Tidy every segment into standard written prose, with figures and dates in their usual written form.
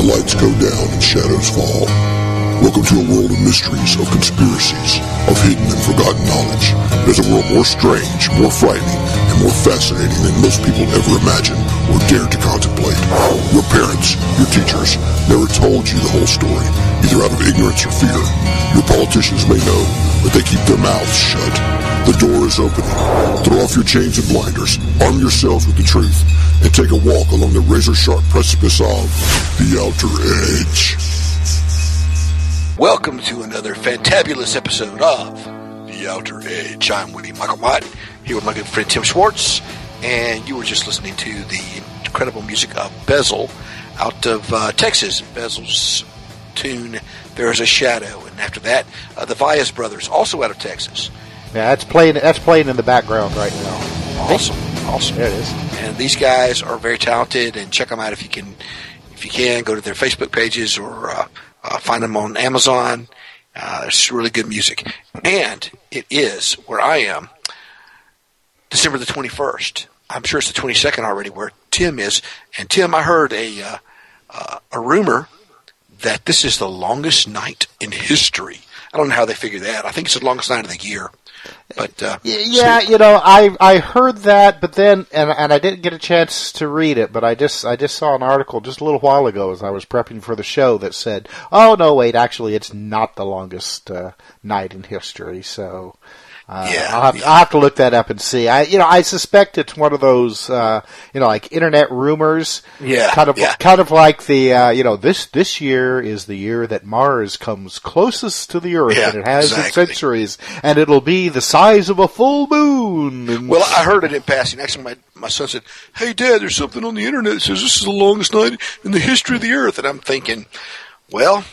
The lights go down and shadows fall. Welcome to a world of mysteries, of conspiracies, of hidden and forgotten knowledge. It is a world more strange, more frightening, and more fascinating than most people ever imagine or dare to contemplate. Your parents, your teachers, never told you the whole story, either out of ignorance or fear. Your politicians may know, but they keep their mouths shut. The door is opening. Throw off your chains and blinders, arm yourselves with the truth, and take a walk along the razor-sharp precipice of the Outer Edge. Welcome to another fantabulous episode of The Outer Edge. I'm Winnie Michael Martin, here with my good friend Tim Schwartz, and you were just listening to the incredible music of Bezel out of Texas. Bezel's tune, There Is a Shadow, and after that, the Vias Brothers, also out of Texas. Yeah, that's playing in the background right now. Awesome. There it is. And these guys are very talented, and check them out if you can. If you can, go to their Facebook pages or find them on Amazon. It's really good music. And it is, where I am, December the 21st. I'm sure it's the 22nd already where Tim is. And, Tim, I heard a rumor that this is the longest night in history. I don't know how they figure that. I think it's the longest night of the year. But you know, I heard that, but then and I didn't get a chance to read it, but I just saw an article just a little while ago as I was prepping for the show that said, "Oh no, wait, actually, it's not the longest night in history." So I'll have to look that up and see. I suspect it's one of those like internet rumors. Yeah, kind of like the this year is the year that Mars comes closest to the Earth, and it has in centuries, and it'll be the size of a full moon. Well, I heard it in passing. Actually, my son said, "Hey, Dad, there's something on the internet that says this is the longest night in the history of the Earth." And I'm thinking, well,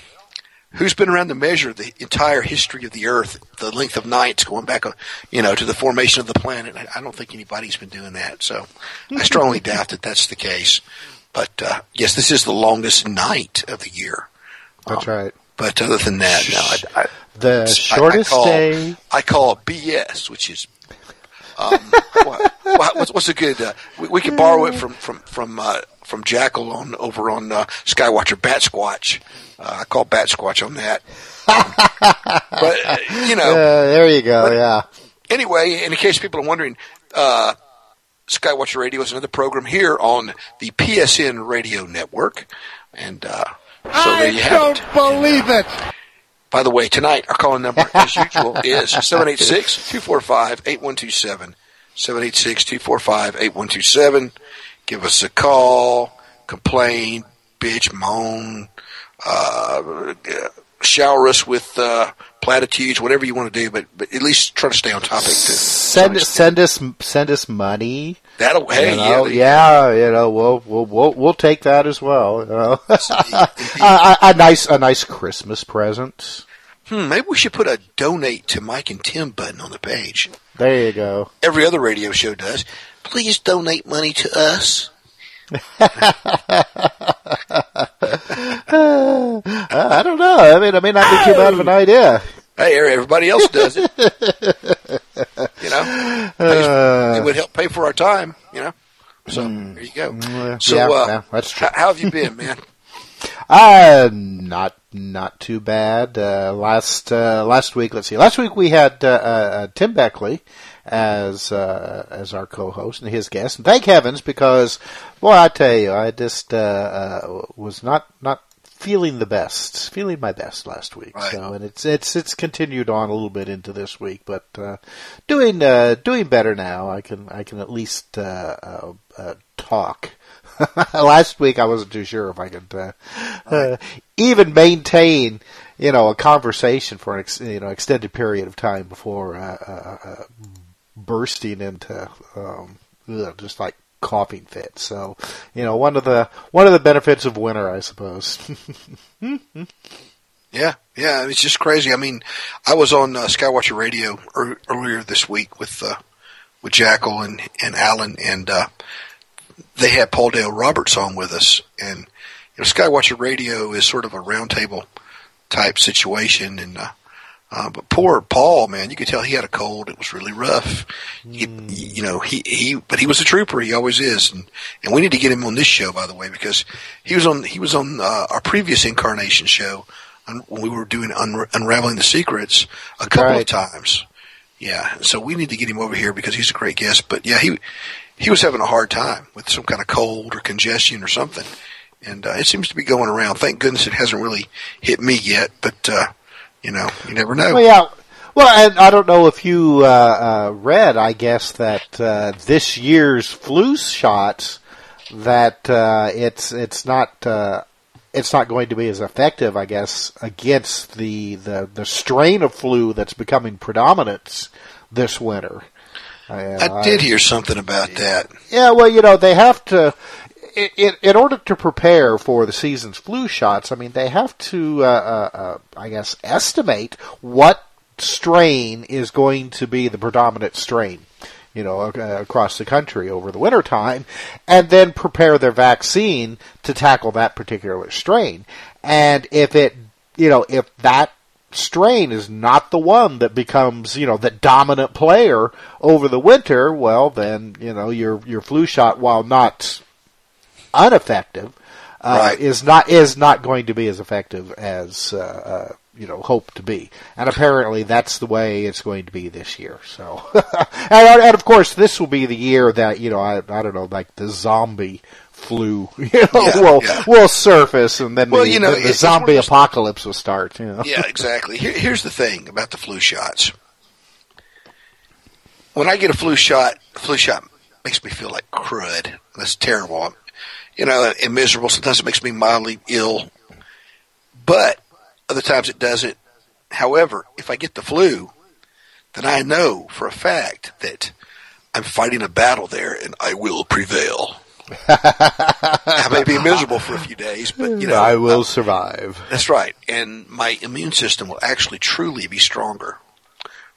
who's been around to measure the entire history of the Earth, the length of nights going back, to the formation of the planet? I don't think anybody's been doing that. So I strongly doubt that that's the case. But yes, this is the longest night of the year. That's right. But other than that, no. The shortest day. I call BS, which is what's a good? We can borrow it from Jackal over on Skywatcher Bat Squatch. I call Bat Squatch on that. But there you go. Yeah. Anyway, in case people are wondering, Skywatcher Radio is another program here on the PSN Radio Network, and so there you have it. I don't believe it. By the way, tonight, our call-in number, as usual, is 786-245-8127. 786-245-8127. Give us a call, complain, bitch, moan, shower us with platitudes, whatever you want to do, but at least try to stay on topic. Send us money. That'll we'll take that as well. A nice Christmas present. Maybe we should put a donate to Mike and Tim button on the page. There you go. Every other radio show does. Please donate money to us. I don't know. I mean, I may not be too bad of an idea. Hey, everybody else does it. It would help pay for our time. So there you go. That's true. How have you been, man? Not too bad. Last week, let's see. Last week we had Tim Beckley as our co-host and his guest. And thank heavens, because boy, I tell you, I just was not feeling my best last week. Right. So, and it's continued on a little bit into this week, but doing better now. I can at least talk. Last week I wasn't too sure if I could even maintain a conversation for an extended period of time before bursting into just like coughing fit. So, one of the benefits of winter, I suppose. Yeah, it's just crazy. I mean, I was on Skywatcher Radio earlier this week with Jackal and Alan, and they had Paul Dale Roberts on with us. And Skywatcher Radio is sort of a roundtable type situation, and But poor Paul, man, you could tell he had a cold. It was really rough. But he was a trooper. He always is. And we need to get him on this show, by the way, because he was on our previous incarnation show when we were doing Unraveling the Secrets a couple of times. Yeah. So we need to get him over here because he's a great guest. But yeah, he was having a hard time with some kind of cold or congestion or something. And it seems to be going around. Thank goodness it hasn't really hit me yet, but, you never know. Well, yeah. Well, and I don't know if you read, I guess, that this year's flu shots, that it's not going to be as effective, I guess, against the strain of flu that's becoming predominant this winter. I did hear something about that. Yeah, well, they have to. In order to prepare for the season's flu shots, I mean, they have to, I guess, estimate what strain is going to be the predominant strain, across the country over the wintertime, and then prepare their vaccine to tackle that particular strain. And if it, if that strain is not the one that becomes, the dominant player over the winter, well, then, your flu shot, while not ineffective, is not going to be as effective as hoped to be, and apparently that's the way it's going to be this year. So, and of course this will be the year that I don't know, like the zombie flu will surface, and then the zombie apocalypse will start. Yeah, exactly. Here's the thing about the flu shots. When I get a flu shot makes me feel like crud. That's terrible. And miserable. Sometimes it makes me mildly ill, but other times it doesn't. However, if I get the flu, then I know for a fact that I'm fighting a battle there and I will prevail. I may be miserable for a few days, but I will survive. That's right. And my immune system will actually truly be stronger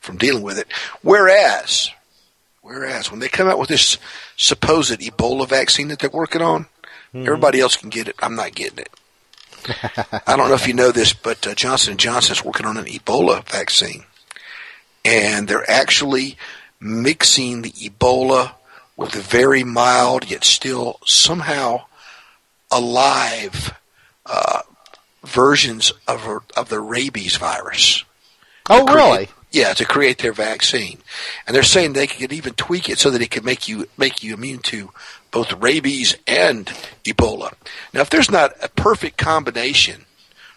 from dealing with it. Whereas when they come out with this supposed Ebola vaccine that they're working on, everybody else can get it. I'm not getting it. I don't know if you know this, but Johnson & Johnson is working on an Ebola vaccine. And they're actually mixing the Ebola with the very mild yet still somehow alive versions of the rabies virus. Oh, really? Yeah, to create their vaccine. And they're saying they could even tweak it so that it could make you immune to both rabies and Ebola. Now, if there's not a perfect combination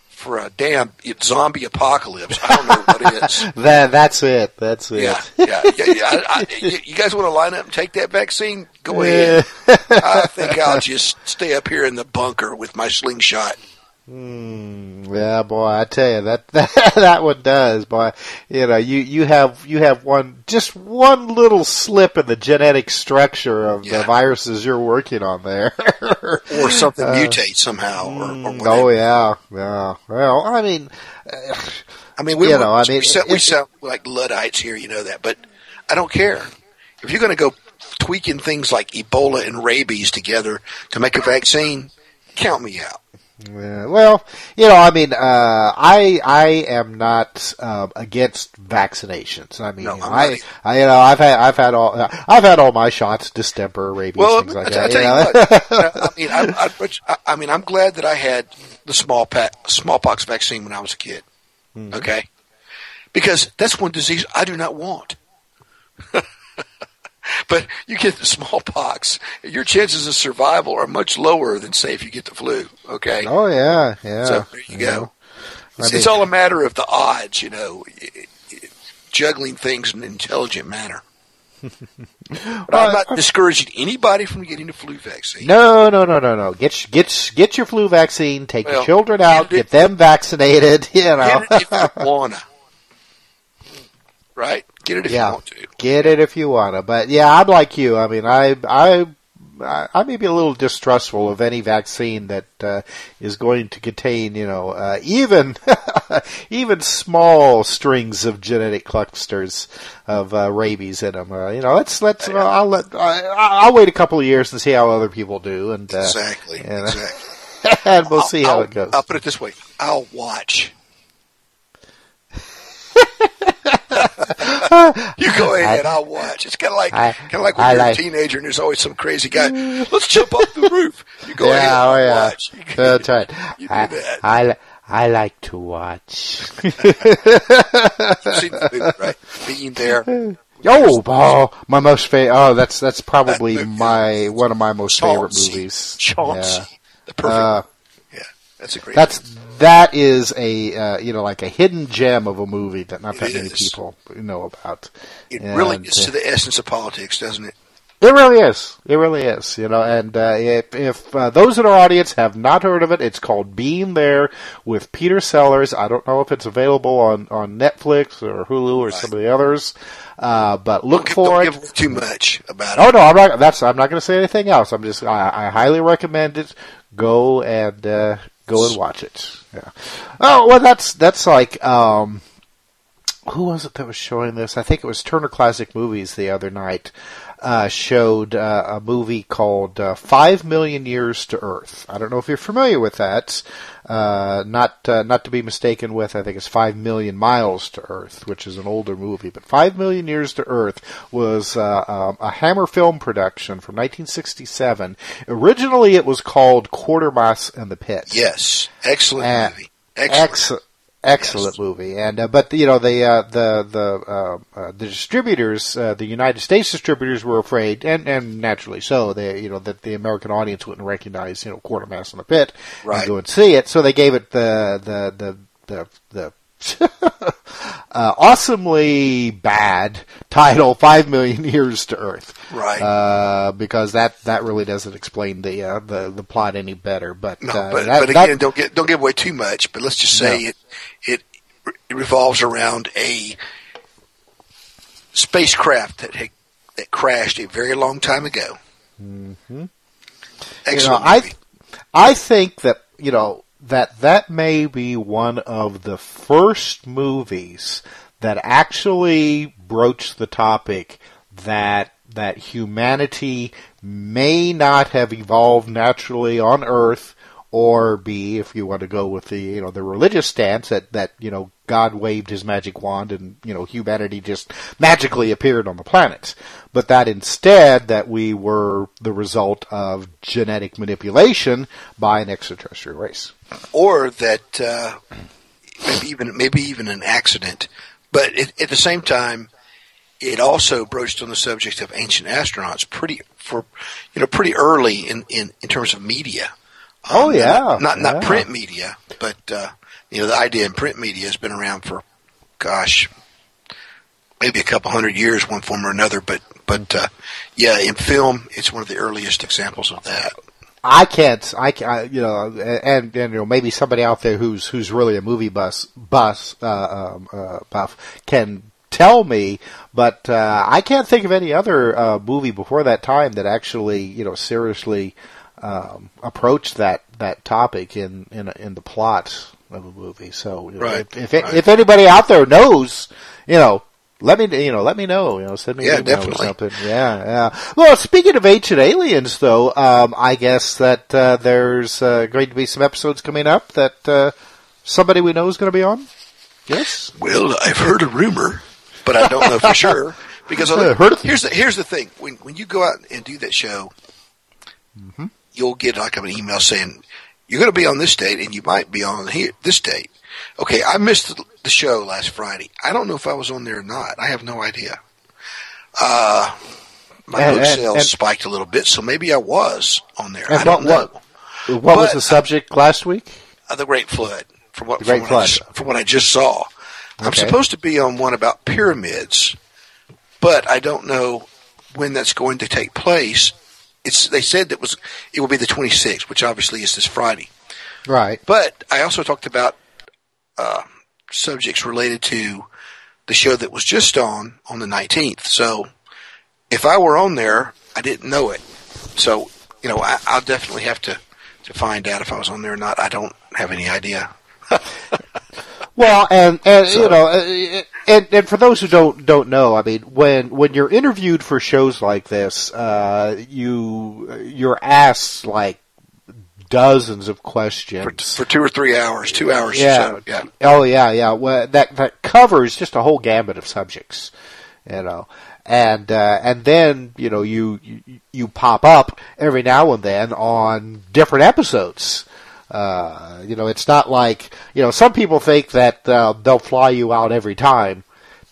for a damn zombie apocalypse, I don't know what is. That's it. Yeah. You guys want to line up and take that vaccine? Go ahead. I think I'll just stay up here in the bunker with my slingshot. Yeah, boy, I tell you that one does, boy. You have one little slip in the genetic structure of the viruses you're working on there, or something mutates somehow. Or yeah. Well, I mean, we sound like Luddites here, that, but I don't care if you're going to go tweaking things like Ebola and rabies together to make a vaccine. Count me out. Yeah, well, I am not against vaccinations. I've had all my shots, distemper, rabies, things like that. I'm glad that I had the smallpox vaccine when I was a kid. Mm-hmm. Okay, because that's one disease I do not want. But you get the smallpox, your chances of survival are much lower than, say, if you get the flu, okay? Oh, yeah. So there you go. It's all a matter of the odds, juggling things in an intelligent manner. But I'm not discouraging anybody from getting the flu vaccine. No. Get your flu vaccine, take your children out, get them vaccinated, Get it if you want to. Right? Get it if you want to. Get it if you want to. But yeah, I'm like you. I mean, I may be a little distrustful of any vaccine that is going to contain, even small strings of genetic clusters of rabies in them. I'll wait a couple of years and see how other people do, and exactly. And we'll see how it goes. I'll put it this way: I'll watch. You go in and I'll watch. It's kind of like when you're a teenager and there's always some crazy guy. Let's jump off the roof. You go in and watch. That's right. You do that. I like to watch. You've seen the movie, right? Being There. My most favorite. Oh, that's probably one of my most favorite movies. Chauncey, the perfect. That's a great. That is a like a hidden gem of a movie that not many people know about. It really gets to the essence of politics, doesn't it? It really is. It really is. And if those in our audience have not heard of it, it's called Being There with Peter Sellers. I don't know if it's available on Netflix or Hulu or some of the others, but don't give too much about it. Oh no, I'm not going to say anything else. I highly recommend it. Go and watch it. Yeah. Oh well, that's like. Who was it that was showing this? I think it was Turner Classic Movies the other night. Showed a movie called 5 Million Years to Earth. I don't know if you're familiar with that. Not to be mistaken with, I think it's 5 Million Miles to Earth, which is an older movie. But 5 Million Years to Earth was a Hammer film production from 1967. Originally, it was called Quatermass and the Pit. Yes, excellent movie. Excellent movie, and but the distributors, the United States distributors, were afraid, and naturally so, they that the American audience wouldn't recognize Quatermass in the Pit and go and see it, so they gave it the awesomely bad title 5 Million Years to Earth, because that really doesn't explain the plot any better. But but again, don't give away too much. But let's just say it revolves around a spacecraft that crashed a very long time ago. Mm-hmm. Excellent. I think that that may be one of the first movies that actually broached the topic that humanity may not have evolved naturally on Earth, or be, if you want to go with the the religious stance that God waved his magic wand and humanity just magically appeared on the planet, but that instead that we were the result of genetic manipulation by an extraterrestrial race, or that maybe even an accident. But at the same time, it also broached on the subject of ancient astronauts pretty early in terms of media. Not print media, but the idea in print media has been around for, maybe a couple hundred years, one form or another. But in film, it's one of the earliest examples of that. Maybe somebody out there who's really a movie buff can tell me, but I can't think of any other movie before that time that actually seriously. Approach that topic in the plot of a movie. So if anybody out there knows, let me know. Send me an email or something. Yeah. Well, speaking of ancient aliens, though, I guess that there's going to be some episodes coming up that somebody we know is going to be on. Yes. Well, I've heard a rumor, but I don't know for sure because here's the thing: when you go out and do that show. Mm-hmm. You'll get like an email saying you're going to be on this date and you might be on here this date. Okay, I missed the show last Friday. I don't know if I was on there or not. I have no idea. My book sales spiked a little bit, so maybe I was on there. I don't know. What was the subject last week? The Great Flood. From what I just saw, I'm supposed to be on one about pyramids, but I don't know when that's going to take place. They said it will be the 26th, which obviously is this Friday. Right. But I also talked about subjects related to the show that was just on the 19th. So if I were on there, I didn't know it. So, I'll definitely have to find out if I was on there or not. I don't have any idea. Well, and for those who don't know, I mean, when you're interviewed for shows like this, you're asked like dozens of questions. For 2 or 3 hours, 2 hours or so. Yeah. Oh, yeah, yeah. Well, that covers just a whole gamut of subjects, you know. And then, you know, you pop up every now and then on different episodes. You know, it's not like, you know, some people think that they'll fly you out every time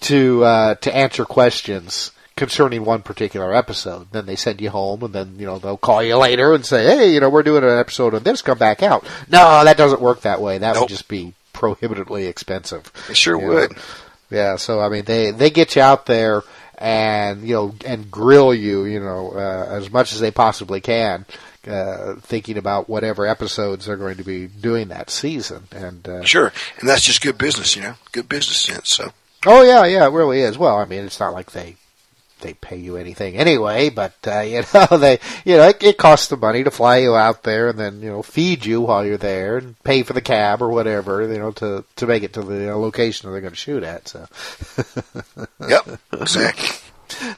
to answer questions concerning one particular episode. Then they send you home, and then, you know, they'll call you later and say, hey, you know, we're doing an episode on this, come back out. No, that doesn't work that way. That would just be prohibitively expensive. It sure would. Yeah, so, I mean, they get you out there and, you know, and grill you, you know, as much as they possibly can, thinking about whatever episodes they're going to be doing that season. And sure, and that's just good business, you know, good business sense. So. Oh, yeah, yeah, it really is. Well, I mean, it's not like they pay you anything anyway, but, you know, it costs the money to fly you out there and then, you know, feed you while you're there and pay for the cab or whatever, you know, to make it to the location that they're going to shoot at, so. Yep, exactly.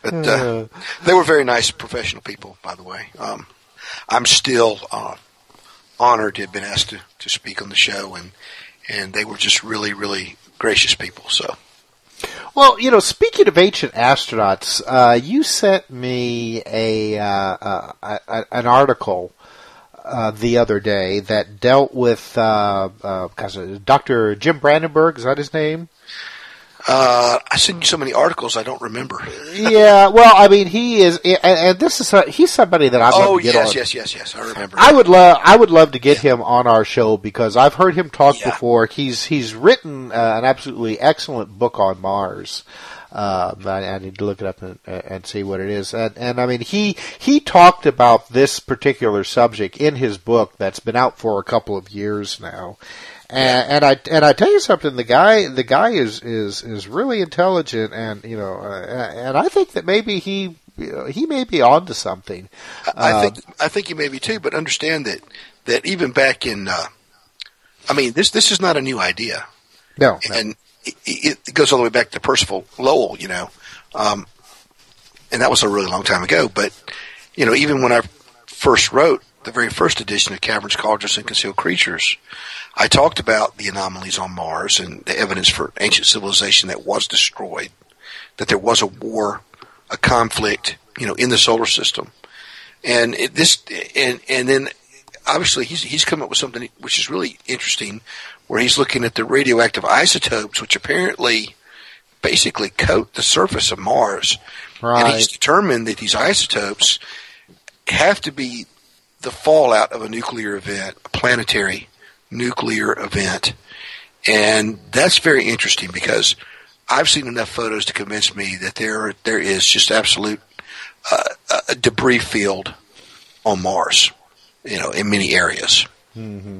But, they were very nice professional people, by the way. I'm still, honored to have been asked to speak on the show, and they were just really, really gracious people, so. Well, you know, speaking of ancient astronauts, you sent me an article the other day that dealt with Dr. Jim Brandenburg. Is that his name? I sent you so many articles, I don't remember. Yeah, well, I mean, he is, and this is he's somebody that I'd love to get on. Oh, yes, I remember. I would love to get him on our show because I've heard him talk before. He's written an absolutely excellent book on Mars. I need to look it up and see what it is. And I mean, he talked about this particular subject in his book that's been out for a couple of years now. And I tell you something, the guy is really intelligent, and you know, and I think that maybe he may be onto something. I think he may be too, but understand that even back in, I mean, this is not a new idea. No, and it goes all the way back to Percival Lowell, you know, and that was a really long time ago. But you know, even when I first wrote the very first edition of Caverns, Cauldrons, and Concealed Creatures, I talked about the anomalies on Mars and the evidence for ancient civilization that was destroyed, that there was a war, a conflict, you know, in the solar system. And then obviously he's come up with something which is really interesting, where he's looking at the radioactive isotopes, which apparently basically coat the surface of Mars. Right. And he's determined that these isotopes have to be the fallout of a nuclear event, a planetary nuclear event. And that's very interesting because I've seen enough photos to convince me that there is just absolute a debris field on Mars, you know, in many areas. Mm-hmm.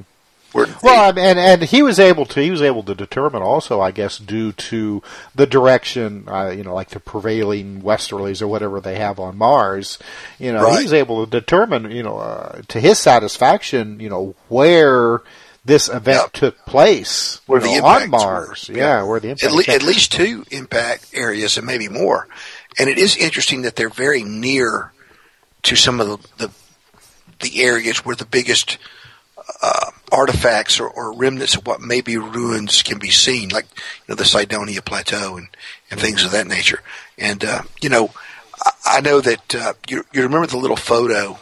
Well, and he was able to determine also, I guess, due to the direction, you know, like the prevailing westerlies or whatever they have on Mars, you know, right. He was able to determine, you know, to his satisfaction, you know, where this event took place, where the on Mars, where the impact at least 2 impact areas and maybe more, and it is interesting that they're very near to some of the areas where the biggest artifacts or remnants of what may be ruins can be seen, like, you know, the Cydonia Plateau and things of that nature. And, you know, I know that you remember the little photo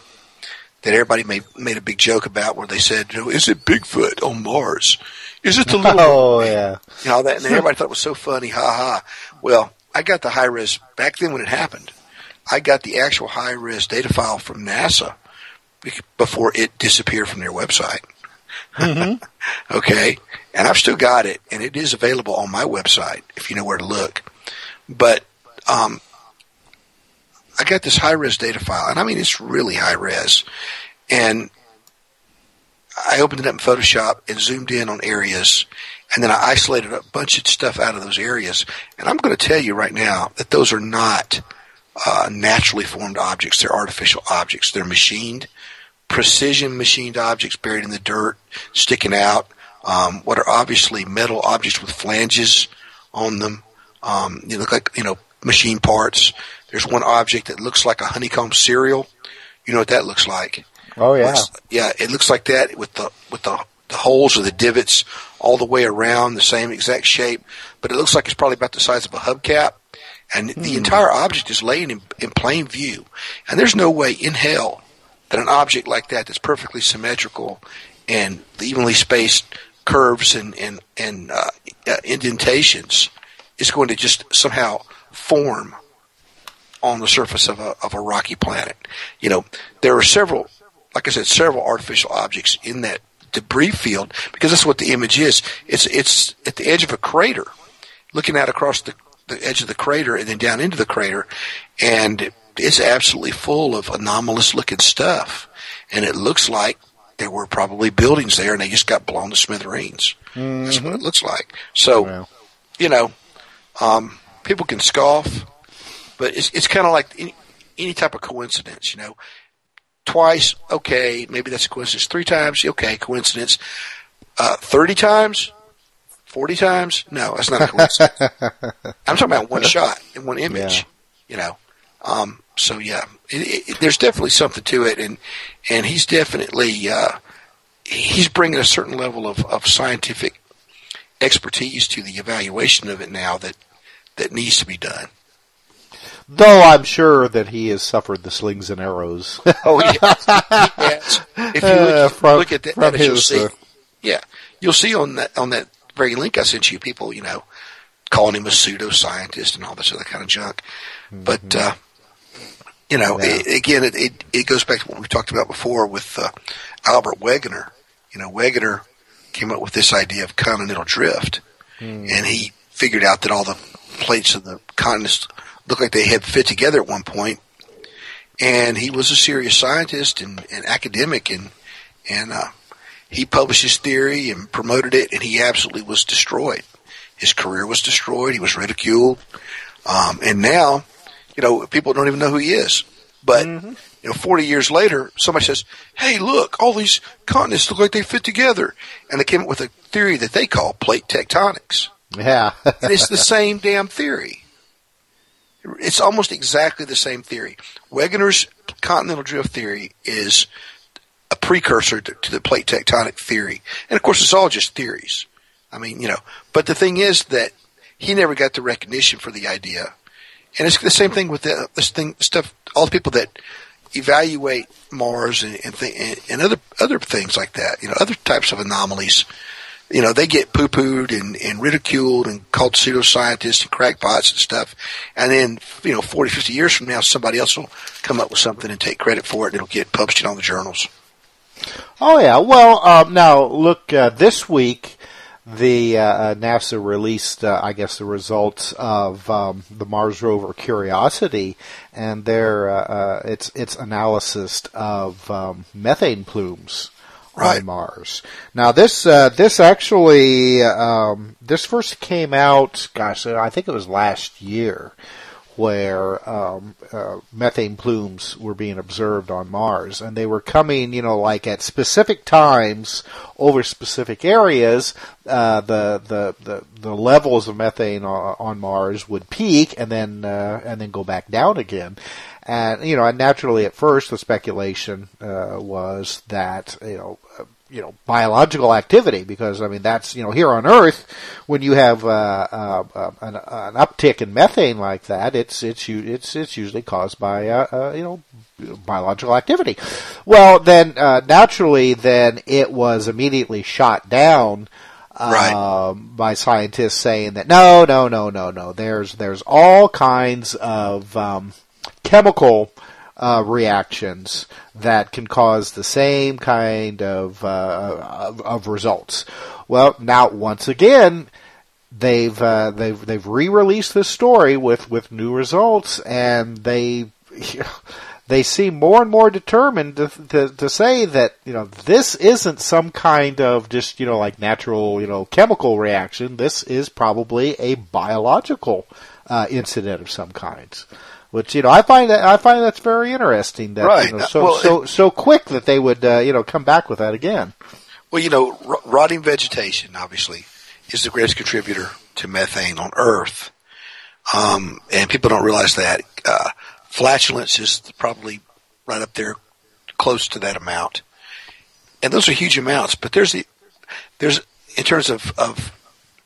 that everybody made a big joke about where they said, you know, is it Bigfoot on Mars? Is it the little... Oh, yeah. You know, that, and everybody thought it was so funny, ha-ha. Well, I got the high-res... Back then when it happened, I got the actual high-res data file from NASA before it disappeared from their website. Mm-hmm. Okay. And I've still got it, and it is available on my website if you know where to look. But I got this high-res data file, and I mean, it's really high-res. And I opened it up in Photoshop and zoomed in on areas, and then I isolated a bunch of stuff out of those areas. And I'm going to tell you right now that those are not naturally formed objects. They're artificial objects. They're machined, precision machined objects buried in the dirt, sticking out, what are obviously metal objects with flanges on them. They look like, you know, machine parts. There's one object that looks like a honeycomb cereal. You know what that looks like. Oh yeah, it looks like that with the holes or the divots all the way around, the same exact shape. But it looks like it's probably about the size of a hubcap, and the entire object is laying in plain view. And there's no way in hell that an object like that, that's perfectly symmetrical and evenly spaced curves and indentations, is going to just somehow form on the surface of a rocky planet. You know, there are several, like I said, several artificial objects in that debris field, because that's what the image is. It's at the edge of a crater, looking out across the edge of the crater and then down into the crater, and it's absolutely full of anomalous looking stuff. And it looks like there were probably buildings there and they just got blown to smithereens. Mm-hmm. That's what it looks like. So, wow. You know, people can scoff, but it's kind of like any type of coincidence, you know. Twice, okay, maybe that's a coincidence. 3 times, okay, coincidence. 30 times, 40 times, no, that's not a coincidence. I'm talking about one shot and one image, you know. So yeah, there's definitely something to it, and he's definitely he's bringing a certain level of scientific expertise to the evaluation of it now that needs to be done. Though I'm sure that he has suffered the slings and arrows. Oh, yes. If you look at that, you'll see. You'll see on that very link I sent you, people, you know, calling him a pseudoscientist and all this other kind of junk. Mm-hmm. But you know, again, it goes back to what we talked about before with Albert Wegener. You know, Wegener came up with this idea of continental drift, and he figured out that all the plates of the continents looked like they had fit together at one point. And he was a serious scientist and academic, and he published his theory and promoted it, and he absolutely was destroyed. His career was destroyed. He was ridiculed. And now, you know, people don't even know who he is. But, you know, 40 years later, somebody says, hey, look, all these continents look like they fit together. And they came up with a theory that they call plate tectonics. Yeah. And it's the same damn theory. It's almost exactly the same theory. Wegener's continental drift theory is a precursor to the plate tectonic theory. And, of course, it's all just theories. I mean, you know, but the thing is that he never got the recognition for the idea. And it's the same thing with this stuff. All the people that evaluate Mars and other things like that, you know, other types of anomalies, you know, they get poo-pooed and ridiculed and called pseudoscientists and crackpots and stuff. And then, you know, 40, 50 years from now, somebody else will come up with something and take credit for it, and it'll get published in all the journals. Oh, yeah. Well, now, look, this week, the NASA released, I guess, the results of the Mars rover Curiosity and their its analysis of methane plumes on Mars. Now, this actually this first came out, gosh, I think it was last year, where methane plumes were being observed on Mars, and they were coming, you know, like at specific times over specific areas. The levels of methane on Mars would peak and then go back down again. And you know, and naturally, at first, the speculation was that you know, biological activity, because, I mean, that's, you know, here on Earth, when you have an uptick in methane like that, it's usually caused by, you know, biological activity. Well, then, naturally, then it was immediately shot down by scientists saying that, no, there's all kinds of chemical reactions that can cause the same kind of results. Well, now once again, they've re-released this story with new results, and they seem more and more determined to say that, you know, this isn't some kind of just, you know, like natural, you know, chemical reaction. This is probably a biological incident of some kind. Which, you know, I find that's very interesting. That you know, so quick that they would you know, come back with that again. Well, you know, rotting vegetation obviously is the greatest contributor to methane on Earth, and people don't realize that. Flatulence is probably right up there, close to that amount. And those are huge amounts, but there's in terms of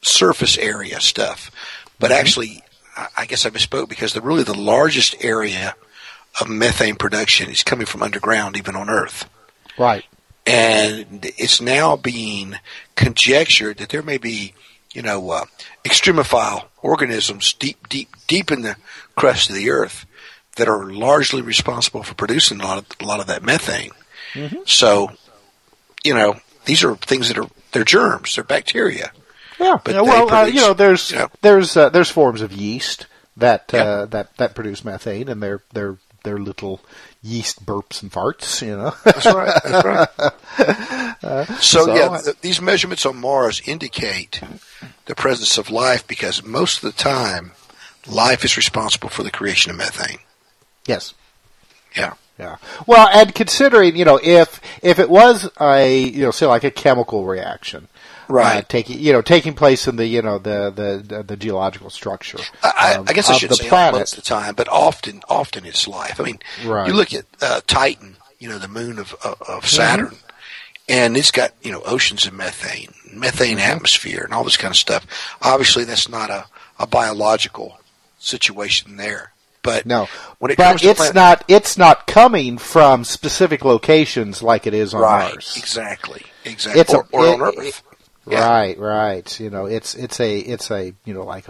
surface area stuff. But actually, I guess I misspoke, because the largest area of methane production is coming from underground, even on Earth. Right. And it's now being conjectured that there may be, extremophile organisms deep in the crust of the Earth that are largely responsible for producing a lot of that methane. Mm-hmm. So, these are things that they're germs, they're bacteria. Yeah, but there's forms of yeast that produce methane, and they're little yeast burps and farts. That's right. These measurements on Mars indicate the presence of life, because most of the time, life is responsible for the creation of methane. Yes. Yeah. Yeah. Well, and considering, if it was a chemical reaction. Right, taking place in the geological structure. I guess I should say most of the time, but often it's life. I mean, You look at Titan, the moon of Saturn, mm-hmm. and it's got oceans of methane mm-hmm. atmosphere, and all this kind of stuff. Obviously, that's not a biological situation there. But no, it's not coming from specific locations like it is on Mars. Exactly. Or on Earth. Yeah. Right. It's a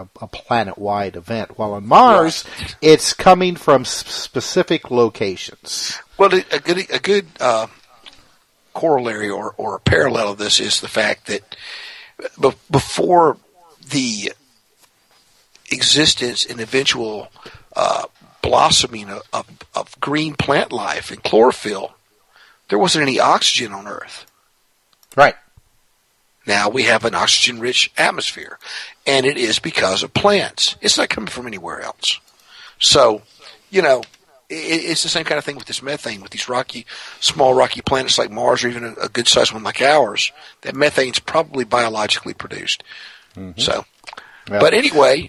planet-wide event. While on Mars, it's coming from specific locations. Well, a good corollary or a parallel of this is the fact that before the existence and eventual blossoming of green plant life and chlorophyll, there wasn't any oxygen on Earth. Right. Now we have an oxygen-rich atmosphere, and it is because of plants. It's not coming from anywhere else. So, it's the same kind of thing with this methane, with these small rocky planets like Mars, or even a good-sized one like ours. That methane's probably biologically produced. Mm-hmm. So, yeah. But anyway,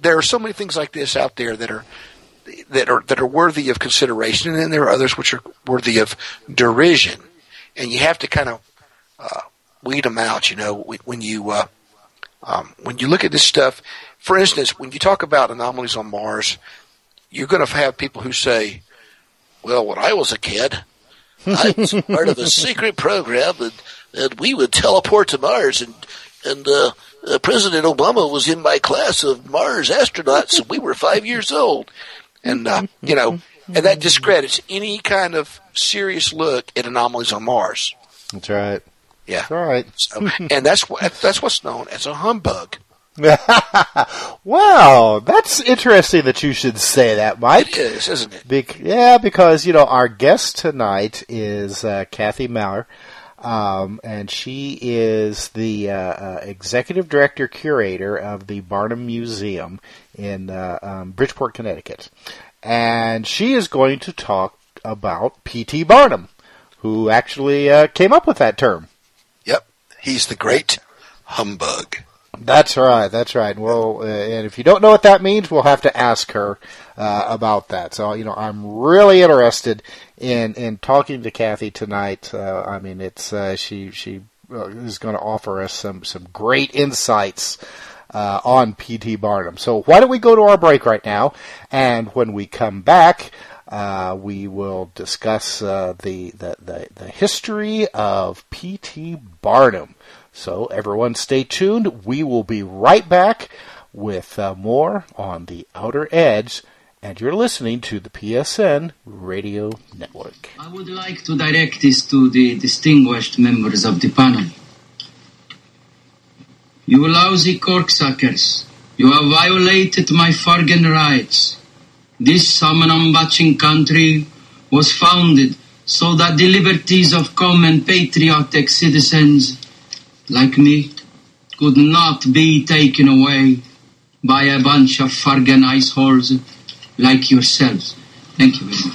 there are so many things like this out there that are worthy of consideration, and then there are others which are worthy of derision, and you have to kind of weed them out, when you look at this stuff. For instance, when you talk about anomalies on Mars, you're going to have people who say, well, when I was a kid, I was part of a secret program and we would teleport to Mars, and President Obama was in my class of Mars astronauts and we were 5 years old. And, and that discredits any kind of serious look at anomalies on Mars. That's right. Yeah. That's right. So, and that's what's known as a humbug. Wow, that's interesting that you should say that, Mike. It is, isn't it? Because, our guest tonight is Kathy Maher, and she is the executive director curator of the Barnum Museum in Bridgeport, Connecticut. And she is going to talk about P.T. Barnum, who actually came up with that term. He's the great humbug. That's right. Well, and if you don't know what that means, we'll have to ask her about that. So, I'm really interested in talking to Kathy tonight. She is going to offer us some great insights on P.T. Barnum. So why don't we go to our break right now, and when we come back, we will discuss the history of P.T. Barnum. So everyone stay tuned. We will be right back with more on The Outer Edge, and you're listening to the PSN Radio Network. I would like to direct this to the distinguished members of the panel. You lousy corksuckers, you have violated my Fargan rights. This Samanambachin country was founded so that the liberties of common patriotic citizens like me could not be taken away by a bunch of Fargan iceholes like yourselves. Thank you very much.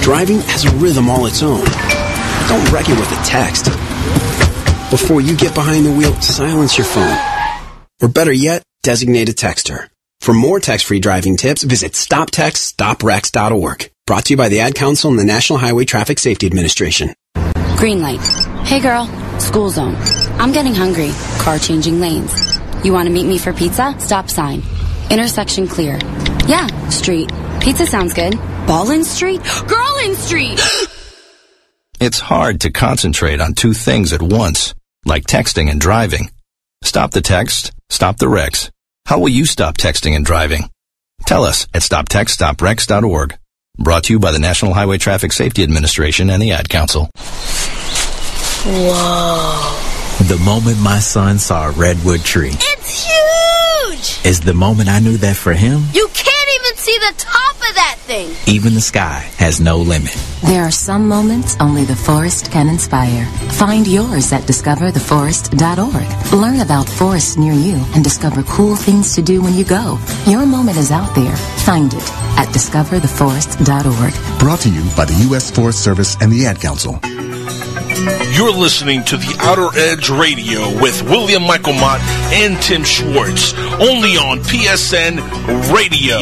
Driving has a rhythm all its own. Don't wreck it with a text. Before you get behind the wheel, silence your phone. Or better yet, designate a texter. For more text-free driving tips, visit StopTextStopWrecks.org. Brought to you by the Ad Council and the National Highway Traffic Safety Administration. Green light. Hey girl, school zone. I'm getting hungry. Car changing lanes. You want to meet me for pizza? Stop sign. Intersection clear. Yeah, street. Pizza sounds good. Ball in street? Girl in street! It's hard to concentrate on two things at once, like texting and driving. Stop the text, stop the wrecks. How will you stop texting and driving? Tell us at StopTextStopWrecks.org. Brought to you by the National Highway Traffic Safety Administration and the Ad Council. Whoa. The moment my son saw a redwood tree. It's huge! Is the moment I knew that for him. You can't even see the top of that thing. Even the sky has no limit. There are some moments only the forest can inspire. Find yours at discovertheforest.org. Learn about forests near you and discover cool things to do when you go. Your moment is out there. Find it at discovertheforest.org. Brought to you by the U.S. Forest Service and the Ad Council. You're listening to The Outer Edge Radio with William Michael Mott and Tim Schwartz, only on PSN Radio.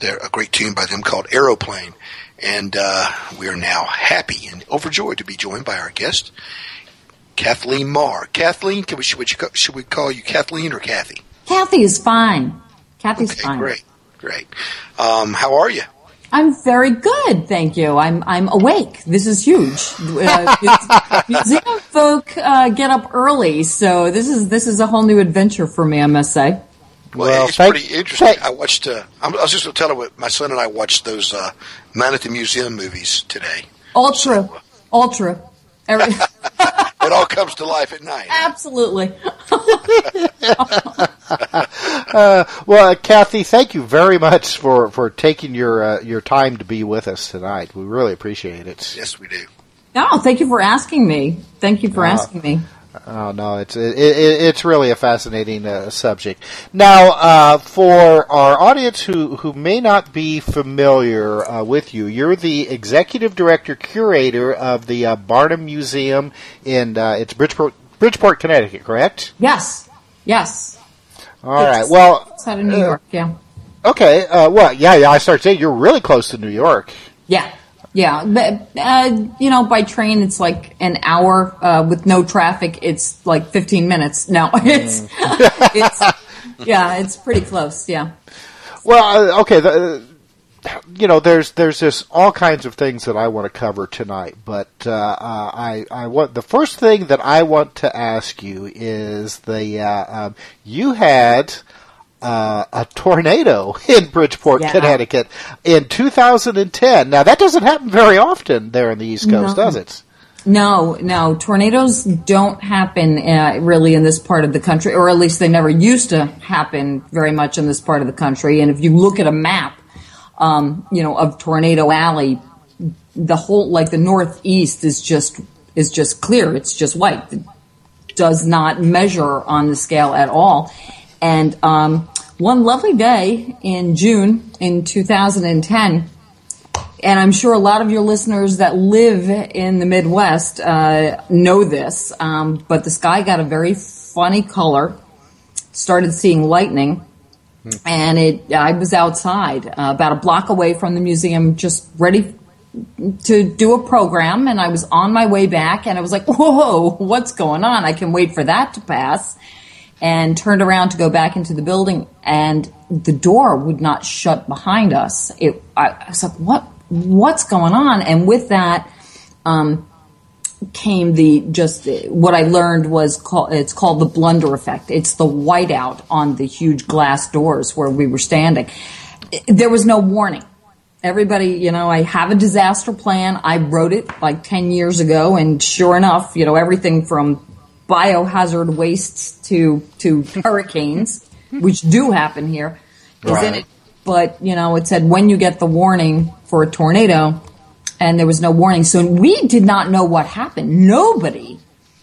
They're a great tune by them called Aeroplane, and we are now happy and overjoyed to be joined by our guest, Kathleen Maher. Kathleen, should we call you Kathleen or Kathy? Kathy is fine. Kathy's fine. Great. How are you? I'm very good, thank you. I'm awake. This is huge. Museum folk get up early, so this is a whole new adventure for me, I must say. Well, it's pretty interesting. I watched. I was just going to tell you, my son and I watched those Man at the Museum movies today. All true. It all comes to life at night. Absolutely. Well, Kathy, thank you very much for taking your time to be with us tonight. We really appreciate it. Yes, we do. No, thank you for asking me. Thank you for asking me. Oh no, it's really a fascinating subject. Now, for our audience who may not be familiar with you, you're the executive director curator of the Barnum Museum in it's Bridgeport, Connecticut, correct? Yes. All right. Well, outside of New York, yeah. Okay. Well, yeah. I started saying you're really close to New York. Yeah, but, by train it's like an hour. With no traffic, it's like 15 minutes. No, it's pretty close, yeah. Well, okay, there's just all kinds of things that I want to cover tonight, but the first thing that I want to ask you is you had... a tornado in Bridgeport, Connecticut in 2010. Now, that doesn't happen very often there on the East Coast, does it? No. Tornadoes don't happen really in this part of the country, or at least they never used to happen very much in this part of the country. And if you look at a map, of Tornado Alley, the whole, the northeast is just clear. It's just white. It does not measure on the scale at all. And one lovely day in June in 2010, and I'm sure a lot of your listeners that live in the Midwest know this, but the sky got a very funny color, started seeing lightning, and I was outside about a block away from the museum, just ready to do a program, and I was on my way back, and I was like, whoa, what's going on? I can wait for that to pass. And turned around to go back into the building, and the door would not shut behind us. I was like, what's going on? And with that came what I learned was it's called the blunder effect. It's the whiteout on the huge glass doors where we were standing. There was no warning. Everybody, I have a disaster plan. I wrote it 10 years ago, and sure enough, everything from biohazard wastes to hurricanes, which do happen here, is in it. But, it said when you get the warning for a tornado, and there was no warning. So we did not know what happened. Nobody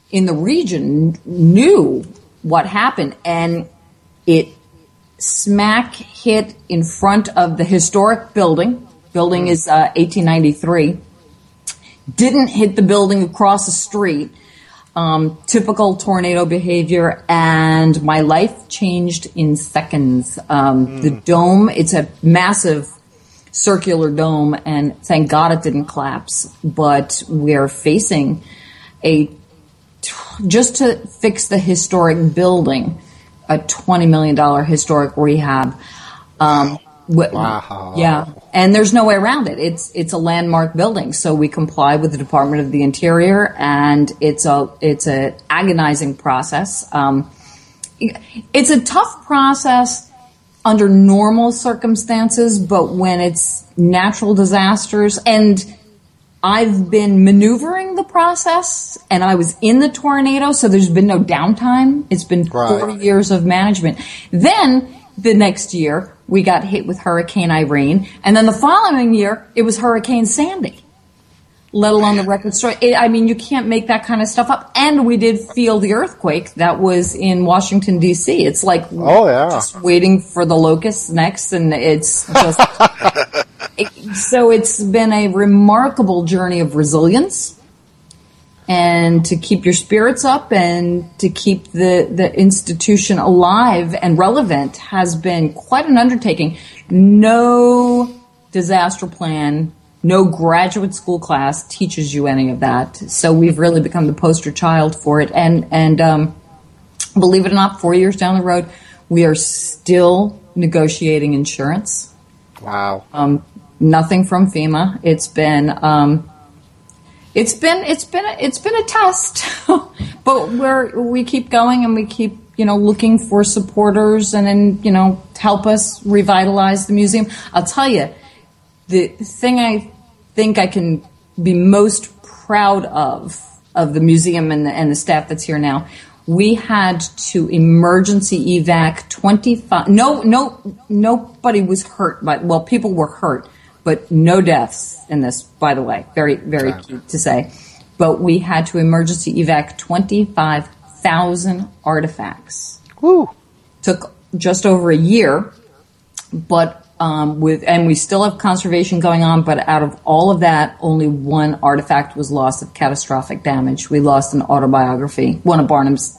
in the region knew what happened. And it smack hit in front of the historic building. Building is 1893. Didn't hit the building across the street. Typical tornado behavior, and my life changed in seconds. The dome, it's a massive circular dome, and thank God it didn't collapse, but we're facing just to fix the historic building, a $20 million historic rehab. Wow. Yeah. And there's no way around it. It's a landmark building, so we comply with the Department of the Interior, and it's a agonizing process. It's a tough process under normal circumstances, but when it's natural disasters, and I've been maneuvering the process, and I was in the tornado, so there's been no downtime. It's been 40 years of management. Then the next year, we got hit with Hurricane Irene. And then the following year, it was Hurricane Sandy, let alone the record store. You can't make that kind of stuff up. And we did feel the earthquake that was in Washington, D.C. It's just waiting for the locusts next. And it's just... so it's been a remarkable journey of resilience and to keep your spirits up and to keep the institution alive and relevant has been quite an undertaking. No disaster plan, no graduate school class teaches you any of that. So we've really become the poster child for it. And believe it or not, 4 years down the road, we are still negotiating insurance. Wow. Nothing from FEMA. It's been... It's been a test, but we keep going, and we keep looking for supporters and then help us revitalize the museum. I'll tell you, the thing I think I can be most proud of the museum and the staff that's here now we had to emergency evac 25. Nobody was hurt, but well, people were hurt, but no deaths in this, by the way. Very, very cute to say. But we had to emergency evac 25,000 artifacts. Woo! Took just over a year, but and we still have conservation going on, but out of all of that, only one artifact was lost of catastrophic damage. We lost an autobiography, one of Barnum's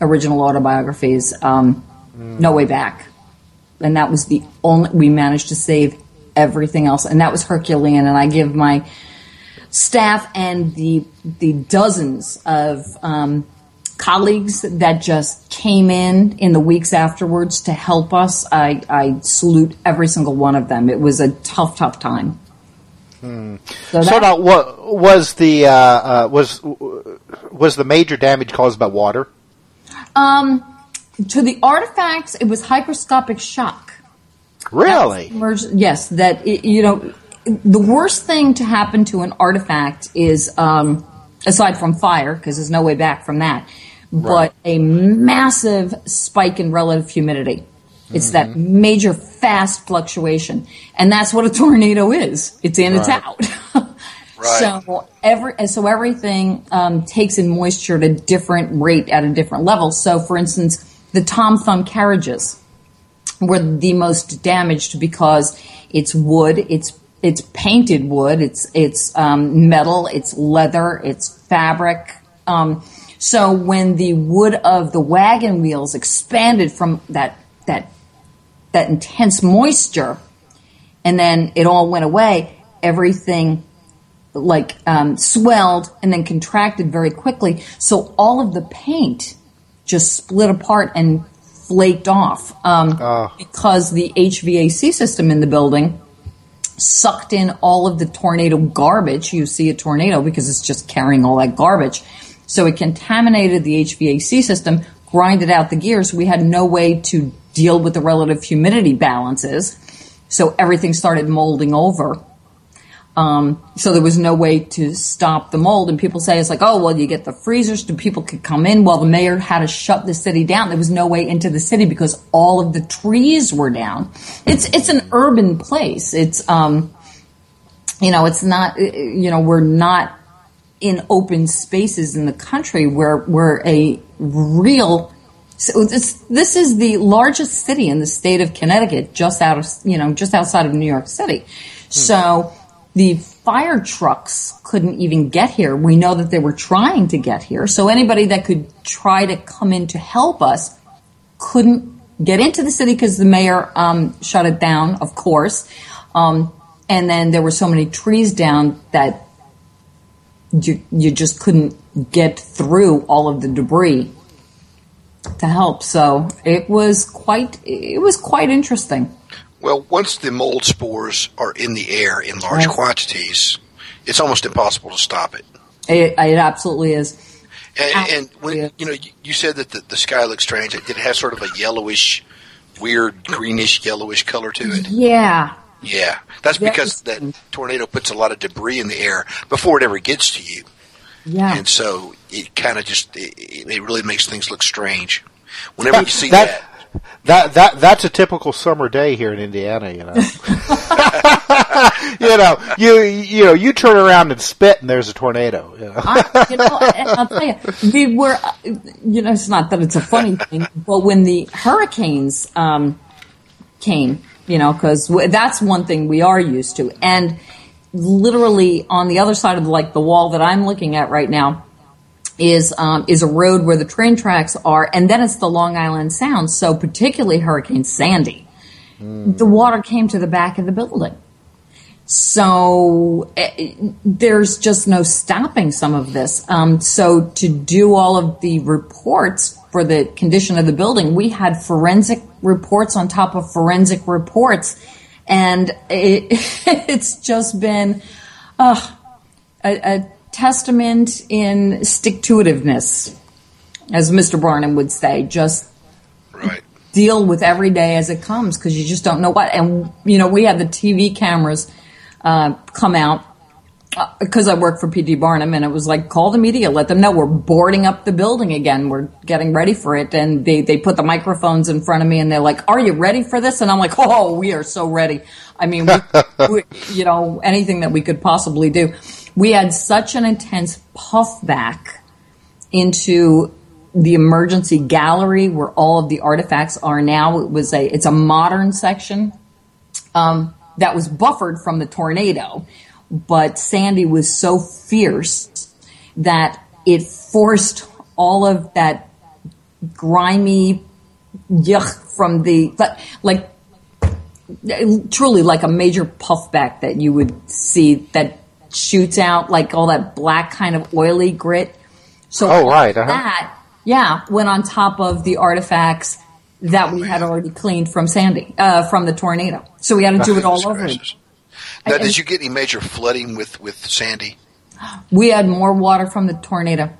original autobiographies, No Way Back. And that was the only, we managed to save everything else. And that was Herculean, and I give my staff and the dozens of colleagues that just came in the weeks afterwards to help us. I salute every single one of them. It was a tough time. So now, what was the was the major damage caused by water? To the artifacts, it was hygroscopic shock. Really? Yes. That the worst thing to happen to an artifact is, aside from fire, because there's no way back from that, but a massive spike in relative humidity. It's that major fast fluctuation. And that's what a tornado is. It's in, it's out. So everything takes in moisture at a different rate, at a different level. So, for instance, the Tom Thumb carriages were the most damaged because it's wood, it's painted wood, it's metal, it's leather, it's fabric. So when the wood of the wagon wheels expanded from that intense moisture, and then it all went away, everything swelled and then contracted very quickly. So all of the paint just split apart and flaked off because the HVAC system in the building sucked in all of the tornado garbage. You see a tornado because it's just carrying all that garbage. So it contaminated the HVAC system, grinded out the gears. We had no way to deal with the relative humidity balances. So everything started molding over. So there was no way to stop the mold. And people say, it's like, oh, well, you get the freezers, the people could come in. Well, the mayor had to shut the city down. There was no way into the city because all of the trees were down. It's an urban place. It's, it's not, we're not in open spaces in the country where we're a real, this is the largest city in the state of Connecticut, just outside of New York City. So, the fire trucks couldn't even get here. We know that they were trying to get here. So anybody that could try to come in to help us couldn't get into the city because the mayor shut it down, of course. And then there were so many trees down that you just couldn't get through all of the debris to help. So it was quite interesting. Well, once the mold spores are in the air in large quantities, it's almost impossible to stop it. It absolutely is. And when you said that the sky looked strange, did it have sort of a yellowish, weird greenish yellowish color to it? Yeah. That's because that tornado puts a lot of debris in the air before it ever gets to you. Yeah. And so it kind of just it really makes things look strange. Whenever you see that. That's a typical summer day here in Indiana, you turn around and spit and there's a tornado. I'll tell you, we were, it's not that it's a funny thing, but when the hurricanes came, because that's one thing we are used to, and literally on the other side of the wall that I'm looking at right now is a road where the train tracks are, and then it's the Long Island Sound, so particularly Hurricane Sandy. The water came to the back of the building. So there's just no stopping some of this. So to do all of the reports for the condition of the building, we had forensic reports on top of forensic reports, and it's just been a testament in stick-to-itiveness, as Mr. Barnum would say. Just deal with every day as it comes, because you just don't know what. And we had the TV cameras come out because I worked for P.G. Barnum, and it was like, call the media, let them know we're boarding up the building again. We're getting ready for it. And they put the microphones in front of me, and they're like, are you ready for this? And I'm like, oh, we are so ready. I mean, we, you know, anything that we could possibly do. We had such an intense puffback into the emergency gallery where all of the artifacts are now. It was a, it's a modern section that was buffered from the tornado. But Sandy was so fierce that it forced all of that grimy yuck from the, like, truly like a major puffback that you would see that shoots out like all that black kind of oily grit. So that, yeah, went on top of the artifacts that we had already cleaned from Sandy, from the tornado. So we had to do it all over again. Now, did you get any major flooding with Sandy? We had more water from the tornado.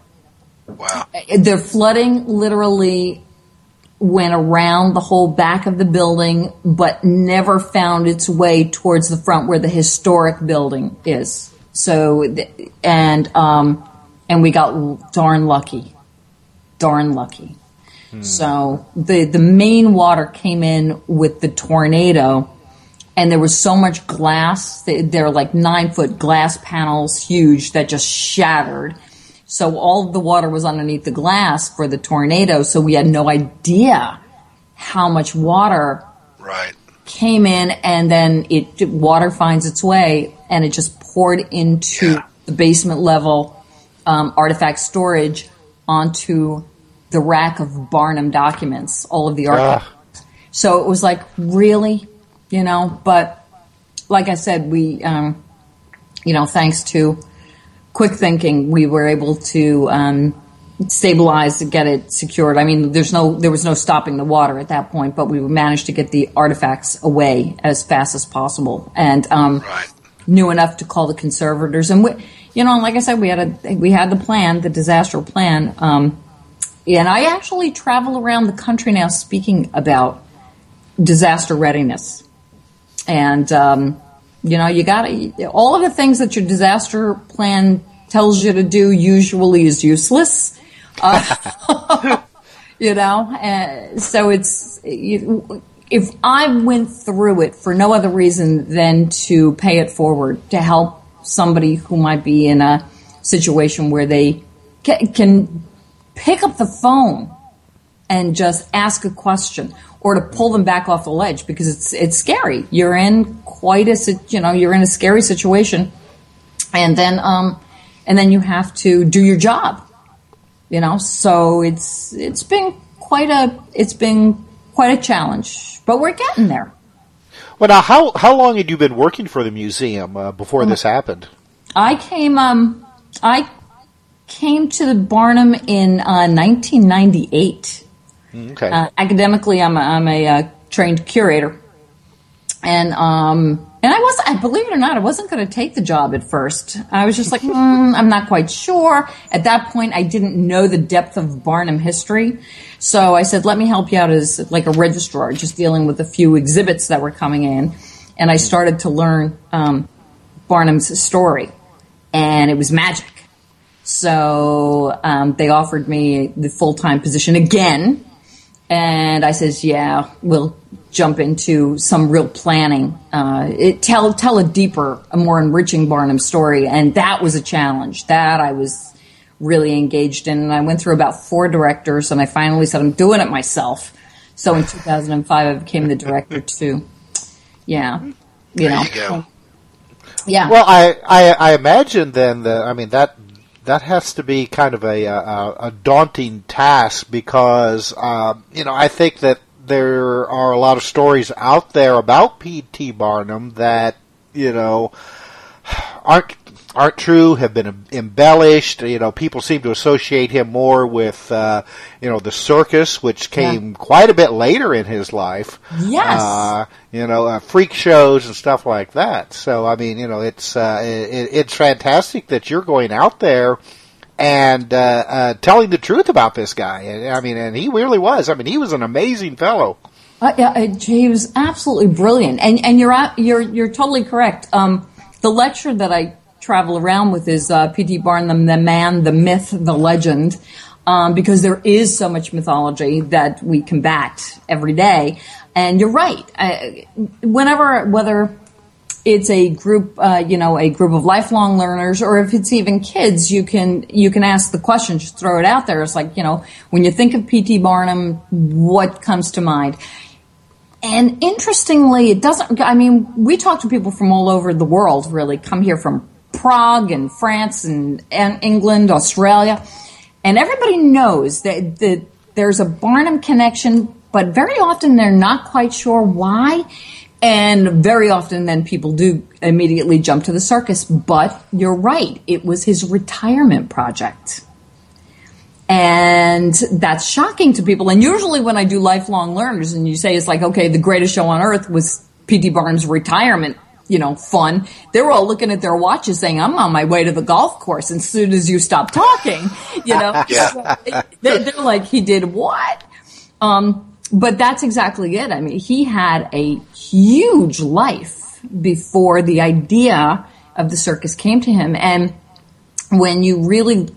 Wow. The flooding literally went around the whole back of the building, but never found its way towards the front where the historic building is. So, and we got darn lucky. Hmm. So the main water came in with the tornado. And there was so much glass. They're like 9-foot glass panels, huge, that just shattered. So all of the water was underneath the glass for the tornado. So we had no idea how much water came in. And then water finds its way, and it just poured into the basement level artifact storage onto the rack of Barnum documents, all of the artifacts. So it was like, really? You know, but like I said, we, you know, thanks to quick thinking, we were able to stabilize and get it secured. I mean, there was no stopping the water at that point, but we managed to get the artifacts away as fast as possible, and knew enough to call the conservators. And like I said, we had the plan, the disaster plan. And I actually travel around the country now speaking about disaster readiness. And, you know, you gotta, all of the things that your disaster plan tells you to do usually is useless. You know, so it's, if I went through it for no other reason than to pay it forward, to help somebody who might be in a situation where they can pick up the phone and just ask a question, or to pull them back off the ledge, because it's scary. You're in a scary situation, and then you have to do your job, you know. So it's been quite a challenge, but we're getting there. Well, now, how long had you been working for the museum before this happened? I came to the Barnum in 1998. Okay. Academically, I'm a trained curator, and believe it or not, I wasn't going to take the job at first. I was just like, I'm not quite sure. At that point, I didn't know the depth of Barnum history, so I said, let me help you out as like a registrar, just dealing with a few exhibits that were coming in, and I started to learn Barnum's story, and it was magic. So they offered me the full-time position again. And I says, yeah, we'll jump into some real planning. Tell a deeper, a more enriching Barnum story. And that was a challenge that I was really engaged in. And I went through about 4 directors, and I finally said, I'm doing it myself. So in 2005, I became the director too. Yeah. You go. Yeah. Well, I imagine then that has to be kind of a daunting task, because, you know, I think that there are a lot of stories out there about P.T. Barnum that, you know, aren't true, have been embellished. You know, people seem to associate him more with, you know, the circus, which came quite a bit later in his life. Yes. You know, freak shows and stuff like that. So, I mean, you know, it's fantastic that you're going out there and telling the truth about this guy. And, I mean, and he really was. I mean, he was an amazing fellow. Yeah, he was absolutely brilliant. And you're totally correct. The lecture that I travel around with is P.T. Barnum, the man, the myth, the legend, because there is so much mythology that we combat every day. And you're right. Whether it's a group, a group of lifelong learners, or if it's even kids, you can ask the question, just throw it out there. It's like, when you think of P.T. Barnum, what comes to mind? And interestingly, it doesn't, we talk to people from all over the world, really, come here from Prague and France and England, Australia, and everybody knows that there's a Barnum connection, but very often they're not quite sure why. And very often then people do immediately jump to the circus. But you're right. It was his retirement project. And that's shocking to people. And usually when I do lifelong learners and you say it's like, okay, the greatest show on earth was P.T. Barnum's retirement, fun. They were all looking at their watches saying, I'm on my way to the golf course. And as soon as you stop talking, yeah. They're like, he did what? But that's exactly it. He had a huge life before the idea of the circus came to him. And when you really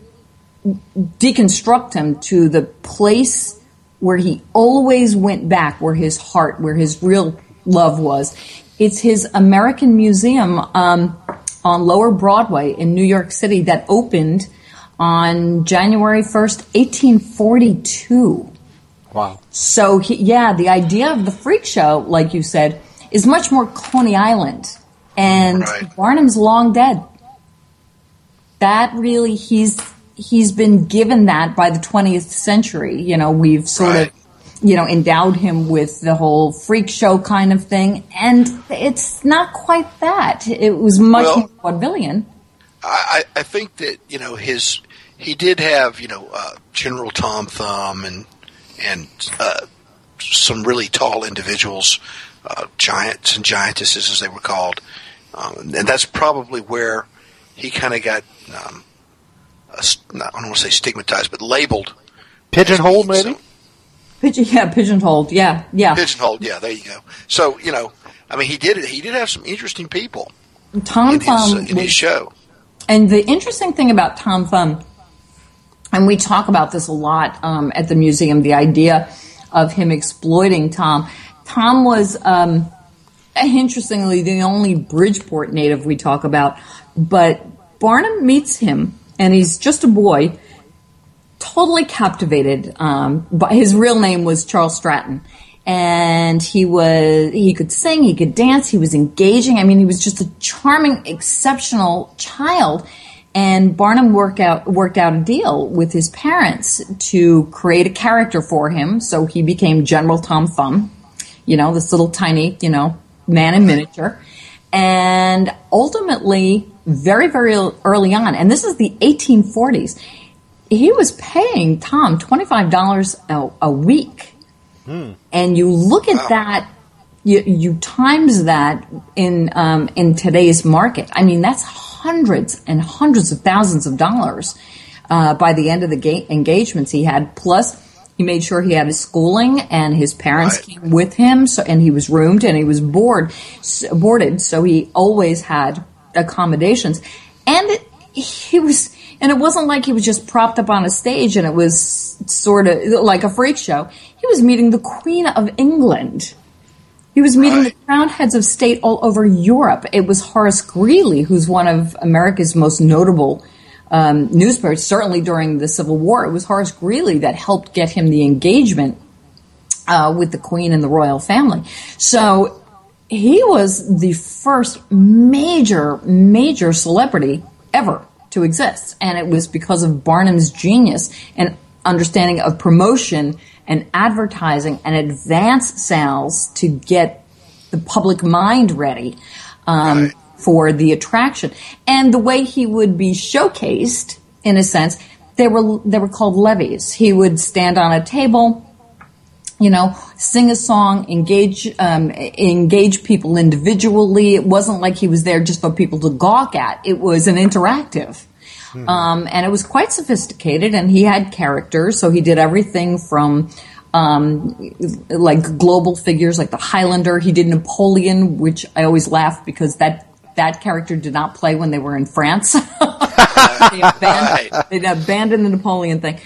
deconstruct him to the place where he always went back, where his heart, where his real love was, it's his American Museum on Lower Broadway in New York City that opened on January 1st, 1842. Wow. So, the idea of the freak show, like you said, is much more Coney Island. And right. Barnum's long dead. That really, he's been given that by the 20th century. We've sort right. of, endowed him with the whole freak show kind of thing. And it's not quite that. It was much more vaudevillian. I think that, he did have, General Tom Thumb and some really tall individuals, giants and giantesses as they were called. And that's probably where he kind of got, I don't want to say stigmatized, but labeled. Pigeonholed, maybe? Pigeonholed, yeah. Pigeonholed, yeah, there you go. So, he did it. He did have some interesting people Tom Thumb in his show. And the interesting thing about Tom Thumb, and we talk about this a lot at the museum, the idea of him exploiting Tom. Tom was, interestingly, the only Bridgeport native we talk about. But Barnum meets him, and he's just a boy, totally captivated. But his real name was Charles Stratton. And he could sing, he could dance, he was engaging. He was just a charming, exceptional child. And Barnum worked out a deal with his parents to create a character for him, so he became General Tom Thumb, this little tiny, man in miniature. And ultimately, very, very early on, and this is the 1840s, he was paying Tom $25 a week. Mm. And you look at that, you times that in today's market. That's hundreds and hundreds of thousands of dollars by the end of the engagements he had. Plus, he made sure he had his schooling, and his parents came with him. So, and he was roomed, and he was boarded, so he always had accommodations. And it wasn't like he was just propped up on a stage, and it was sort of like a freak show. He was meeting the Queen of England. He was meeting the crowned heads of state all over Europe. It was Horace Greeley, who's one of America's most notable newspapers, certainly during the Civil War. It was Horace Greeley that helped get him the engagement with the Queen and the royal family. So he was the first major, major celebrity ever to exist. And it was because of Barnum's genius and understanding of promotion and advertising and advance sales to get the public mind ready for the attraction. And the way he would be showcased, in a sense, they were called levees. He would stand on a table, sing a song, engage people individually. It wasn't like he was there just for people to gawk at. It was an interactive. And it was quite sophisticated, and he had characters, so he did everything from, global figures like the Highlander. He did Napoleon, which I always laugh because that, that character did not play when they were in France. They abandoned the Napoleon thing.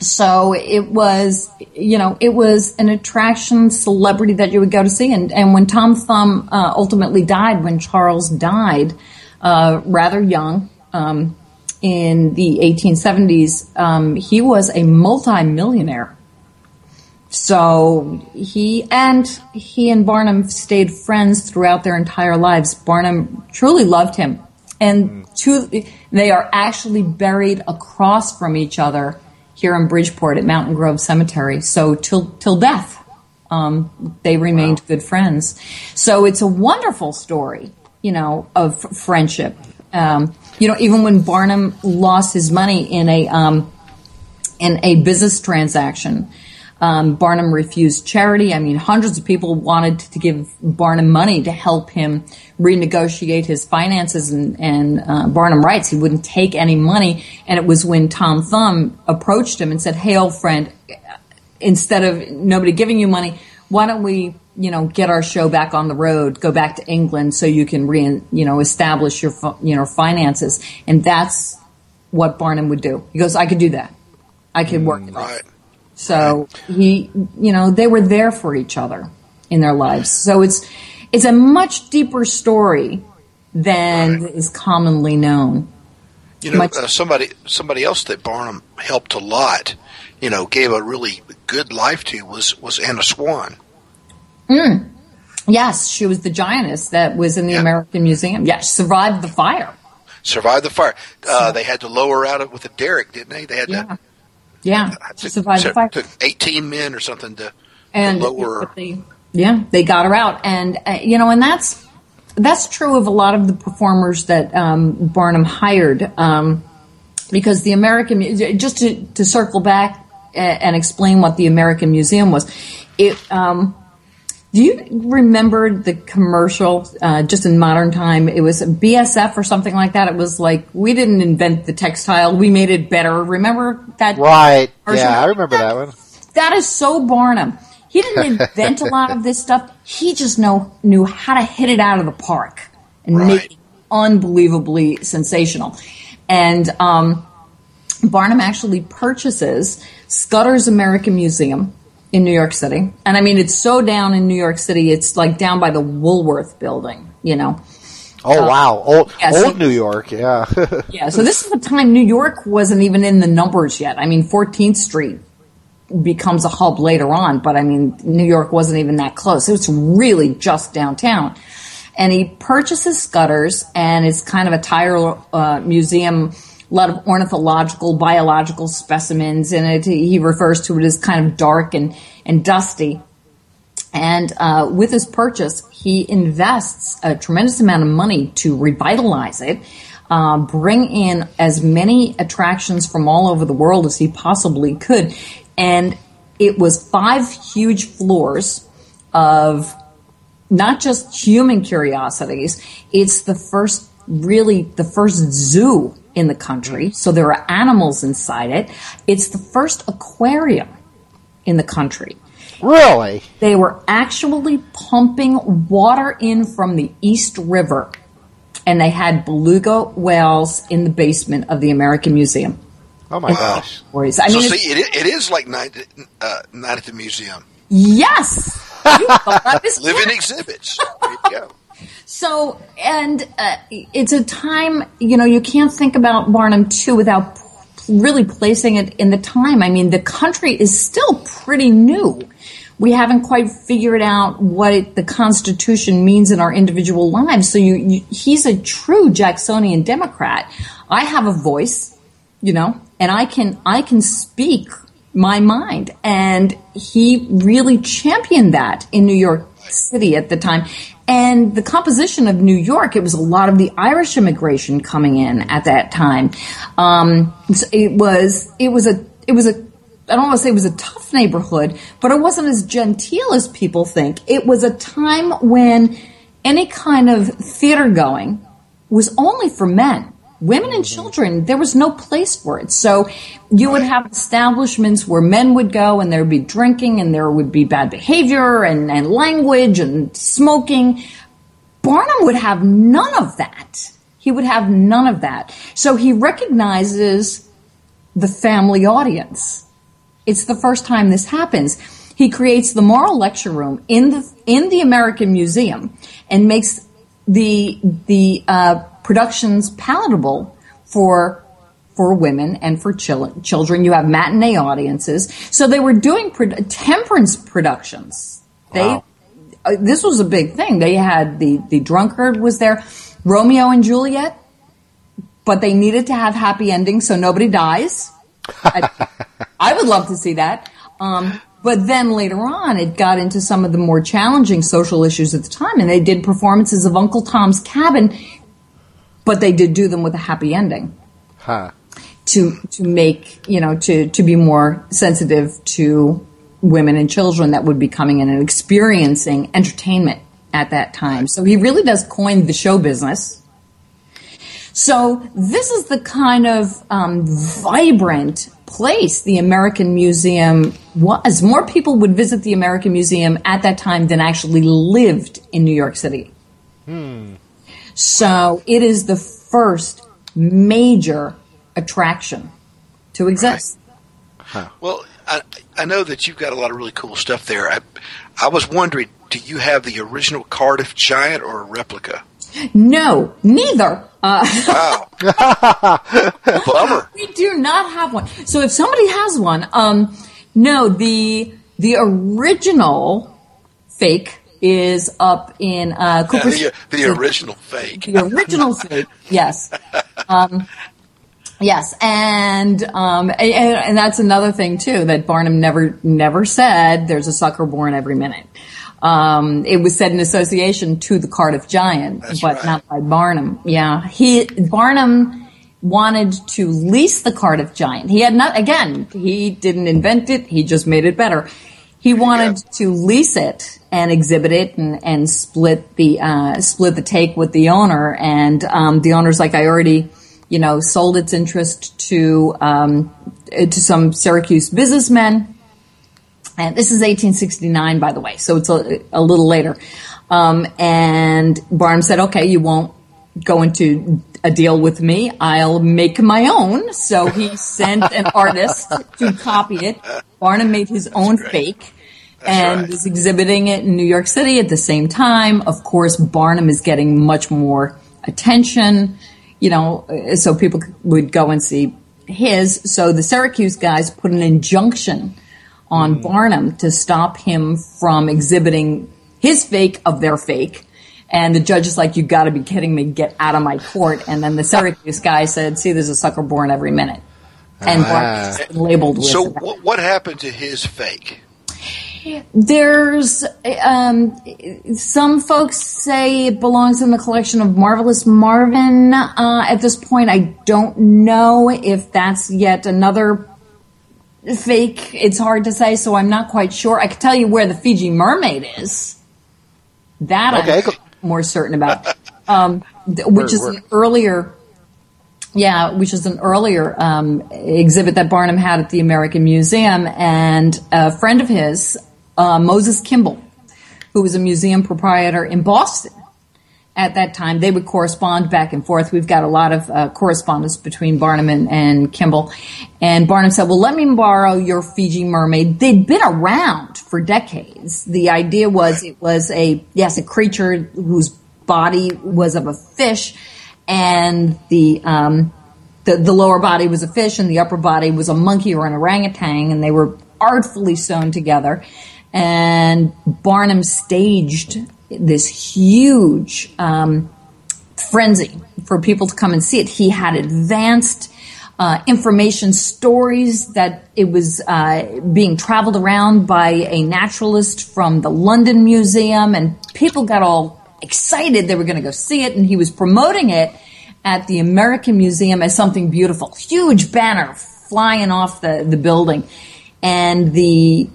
So it was, you know, it was an attraction, celebrity that you would go to see. And when Tom Thumb ultimately died, when Charles died rather young in the 1870s, he was a multimillionaire. So he and Barnum stayed friends throughout their entire lives. Barnum truly loved him. And they are actually buried across from each other here in Bridgeport at Mountain Grove Cemetery. So till death, they remained good friends. So it's a wonderful story, you know, of friendship. You know, even when Barnum lost his money in a business transaction, Barnum refused charity. I mean, hundreds of people wanted to give Barnum money to help him renegotiate his finances, and Barnum writes he wouldn't take any money. And it was when Tom Thumb approached him and said, "Hey, old friend, instead of nobody giving you money, why don't we, you know, get our show back on the road, go back to England, so you can establish your finances?" And that's what Barnum would do. He goes, "I could do that. I could work it out." So they were there for each other in their lives. So it's a much deeper story than is commonly known. You know, somebody else that Barnum helped a lot, you know, gave a really good life to was Anna Swan. Mm. Yes, she was the giantess that was in the American Museum. Yeah, she survived the fire. They had to lower her out with a derrick, didn't they? They had to. Yeah, she survived the fire. Took 18 men or something to lower her. They got her out, and you know, and that's true of a lot of the performers that Barnum hired, because the American, just to circle back and explain what the American Museum was. Do you remember the commercial, just in modern time? It was BSF or something like that. It was like, we didn't invent the textile. We made it better. Remember that? Right. Version? Yeah, I remember that one. That is so Barnum. He didn't invent a lot of this stuff. He just knew how to hit it out of the park and make it unbelievably sensational. And Barnum actually purchases Scudder's American Museum in New York City. And I mean, it's so down in New York City, it's like down by the Woolworth building, you know. Oh, wow. Old New York, yeah. Yeah, so this is the time New York wasn't even in the numbers yet. I mean, 14th Street becomes a hub later on, but I mean, New York wasn't even that close. It was really just downtown. And he purchases Scudder's, and it's kind of a tire museum. A lot of ornithological, biological specimens in it. He refers to it as kind of dark and dusty. And with his purchase, he invests a tremendous amount of money to revitalize it, bring in as many attractions from all over the world as he possibly could. And it was 5 huge floors of not just human curiosities. It's the first zoo in the country, so there are animals inside it. It's the first aquarium in the country. Really? They were actually pumping water in from the East River, and they had beluga whales in the basement of the American Museum. Oh my gosh! I mean, so see, it is like Night at the Museum. Yes, living exhibits. There you go. So, and it's a time, you know, you can't think about Barnum, too, without really placing it in the time. I mean, the country is still pretty new. We haven't quite figured out what the Constitution means in our individual lives. So he's a true Jacksonian Democrat. I have a voice, you know, and I can speak my mind. And he really championed that in New York City at the time. And the composition of New York, it was a lot of the Irish immigration coming in at that time. I don't want to say it was a tough neighborhood, but it wasn't as genteel as people think. It was a time when any kind of theater going was only for men. Women and children, there was no place for it. So you would have establishments where men would go, and there would be drinking, and there would be bad behavior and language and smoking. Barnum would have none of that. He would have none of that. So he recognizes the family audience. It's the first time this happens. He creates the moral lecture room in the American Museum and makes the productions palatable for women and for children. You have matinee audiences. So they were doing temperance productions. Wow. This was a big thing. They had the drunkard was there, Romeo and Juliet, but they needed to have happy endings so nobody dies. I would love to see that. But then later on, it got into some of the more challenging social issues at the time, and they did performances of Uncle Tom's Cabin, but they did do them with a happy ending. Huh. To make, to be more sensitive to women and children that would be coming in and experiencing entertainment at that time. So he really does coin the show business. So this is the kind of vibrant place the American Museum was. More people would visit the American Museum at that time than actually lived in New York City. Hmm. So it is the first major attraction to exist. Right. Huh. Well, I know that you've got a lot of really cool stuff there. I was wondering, do you have the original Cardiff Giant or a replica? No, neither. Wow. Bummer. We do not have one. So if somebody has one, no, the original fake is up in Cooper's. The original fake. The original fake, yes. Yes, and that's another thing too that Barnum never said. There's a sucker born every minute. It was said in association to the Cardiff Giant, that's but right. Not by Barnum. Yeah, Barnum wanted to lease the Cardiff Giant. He had not. Again, he didn't invent it. He just made it better. He wanted to lease it and exhibit it and split the take with the owner. And the owner's like, I already. Sold its interest to some Syracuse businessmen. And this is 1869, by the way, so it's a little later. And Barnum said, okay, you won't go into a deal with me. I'll make my own. So he sent an artist to copy it. Barnum made his own fake. That's and right. is exhibiting it in New York City at the same time. Of course, Barnum is getting much more attention. So people would go and see his. So the Syracuse guys put an injunction on Barnum to stop him from exhibiting his fake of their fake. And the judge is like, you got to be kidding me. Get out of my court. And then the Syracuse guy said, see, there's a sucker born every minute. And Barnum's been labeled with so that. What happened to his fake? There's some folks say it belongs in the collection of Marvelous Marvin. At this point, I don't know if that's yet another fake. It's hard to say, so I'm not quite sure. I can tell you where the Fiji Mermaid is. That okay. I'm more certain about, which is an earlier exhibit that Barnum had at the American Museum. And a friend of his, Moses Kimball, who was a museum proprietor in Boston at that time. They would correspond back and forth. We've got a lot of correspondence between Barnum and Kimball. And Barnum said, well, let me borrow your Fiji Mermaid. They'd been around for decades. The idea was it was a creature whose body was of a fish, and the lower body was a fish, and the upper body was a monkey or an orangutan, and they were artfully sewn together. And Barnum staged this huge frenzy for people to come and see it. He had advanced information stories that it was being traveled around by a naturalist from the London Museum, and people got all excited they were going to go see it, and he was promoting it at the American Museum as something beautiful. Huge banner flying off the building. And the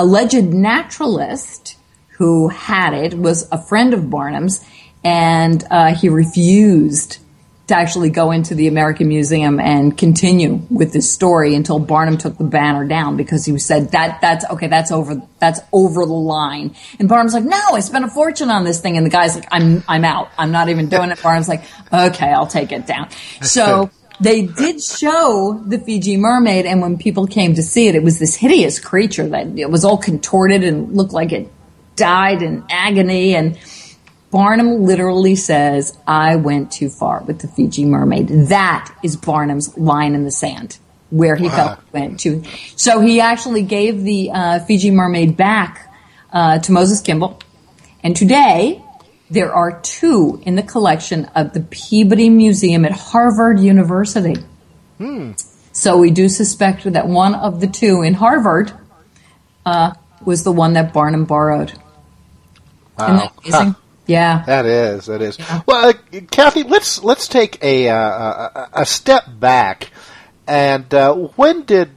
alleged naturalist who had it was a friend of Barnum's, and he refused to actually go into the American Museum and continue with this story until Barnum took the banner down because he said that's over the line. And Barnum's like, no, I spent a fortune on this thing. And the guy's like, I'm out. I'm not even doing it. Barnum's like, okay, I'll take it down. So they did show the Fiji Mermaid. And when people came to see it, it was this hideous creature that it was all contorted and looked like it died in agony. And Barnum literally says, I went too far with the Fiji Mermaid. That is Barnum's line in the sand, where he felt he went too. So he actually gave the Fiji Mermaid back to Moses Kimball. And today, there are two in the collection of the Peabody Museum at Harvard University. So we do suspect that one of the two in Harvard was the one that Barnum borrowed. Wow. Isn't that amazing? Yeah, that is. Yeah. Well, Kathy, let's take a step back, and when did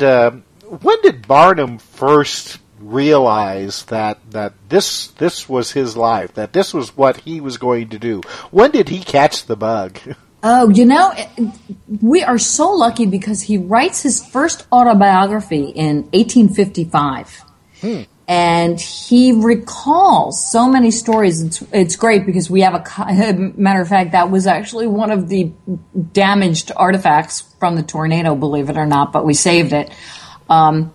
Barnum first realize that this was his life, that this was what he was going to do? When did he catch the bug? Oh, you know, we are so lucky because he writes his first autobiography in 1855. And he recalls so many stories. It's great because we have a matter of fact, that was actually one of the damaged artifacts from the tornado, believe it or not, but we saved it. But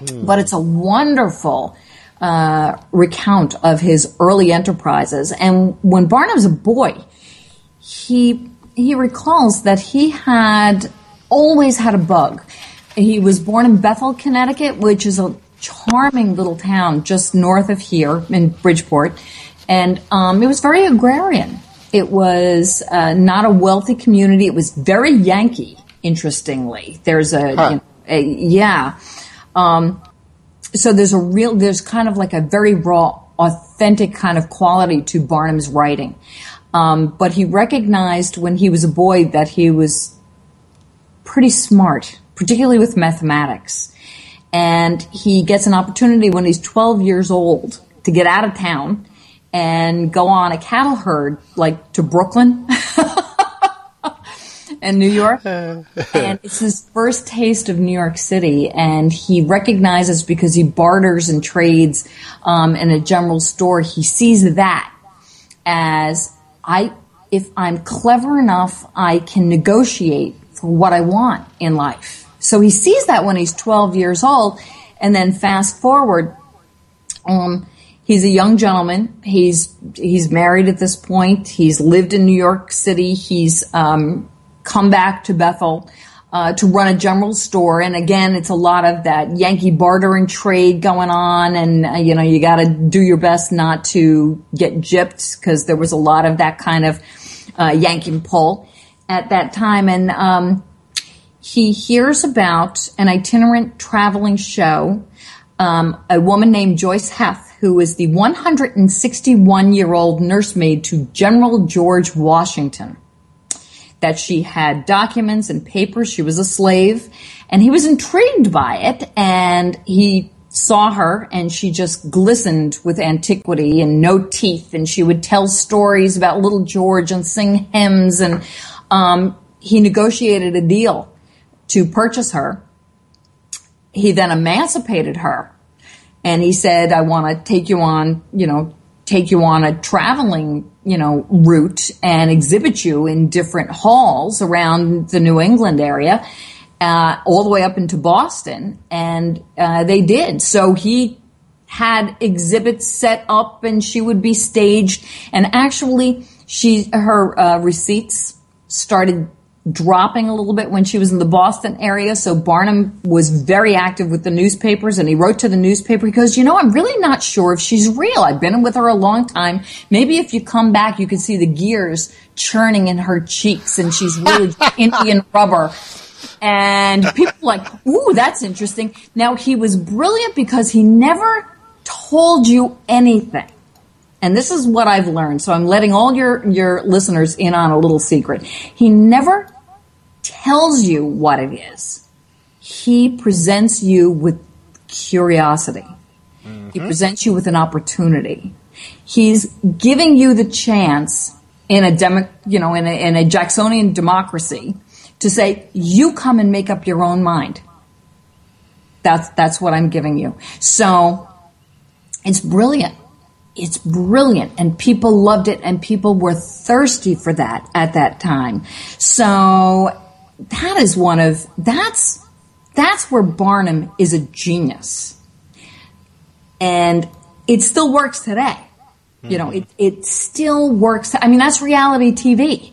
it's a wonderful recount of his early enterprises. And when Barnum's a boy, he recalls that he had always had a bug. He was born in Bethel, Connecticut, which is a charming little town just north of here in Bridgeport, and it was very agrarian. It was not a wealthy community. It was very Yankee, interestingly. There's so there's kind of like a very raw, authentic kind of quality to Barnum's writing. But he recognized when he was a boy that he was pretty smart, particularly with mathematics. And he gets an opportunity when he's 12 years old to get out of town and go on a cattle herd, like to Brooklyn and New York. And it's his first taste of New York City. And he recognizes, because he barters and trades in a general store, he sees that as, if I'm clever enough, I can negotiate for what I want in life. So he sees that when he's 12 years old, and then fast forward, he's a young gentleman. He's married at this point. He's lived in New York City. He's come back to Bethel to run a general store, and again, it's a lot of that Yankee barter and trade going on, and you got to do your best not to get gypped because there was a lot of that kind of Yankee pull at that time, and he hears about an itinerant traveling show, a woman named Joyce Heth, who was the 161-year-old nursemaid to General George Washington, that she had documents and papers. She was a slave, and he was intrigued by it, and he saw her, and she just glistened with antiquity and no teeth, and she would tell stories about little George and sing hymns, and he negotiated a deal to purchase her. He then emancipated her, and he said, I want to take you on a traveling, route and exhibit you in different halls around the New England area, all the way up into Boston. And they did. So he had exhibits set up, and she would be staged. And actually, her receipts started dropping a little bit when she was in the Boston area. So Barnum was very active with the newspapers, and he wrote to the newspaper. He goes, I'm really not sure if she's real. I've been with her a long time. Maybe if you come back, you can see the gears churning in her cheeks, and she's really Indian rubber. And people were like, ooh, that's interesting. Now, he was brilliant because he never told you anything. And this is what I've learned, so I'm letting all your listeners in on a little secret. He never tells you what it is. He presents you with curiosity. Mm-hmm. He presents you with an opportunity. He's giving you the chance in a in a Jacksonian democracy to say, you come and make up your own mind. That's what I'm giving you. So it's brilliant. It's brilliant, and people loved it, and people were thirsty for that at that time. So that is one of that's where Barnum is a genius, and it still works today. Mm-hmm. You know, it still works. I mean, that's reality TV.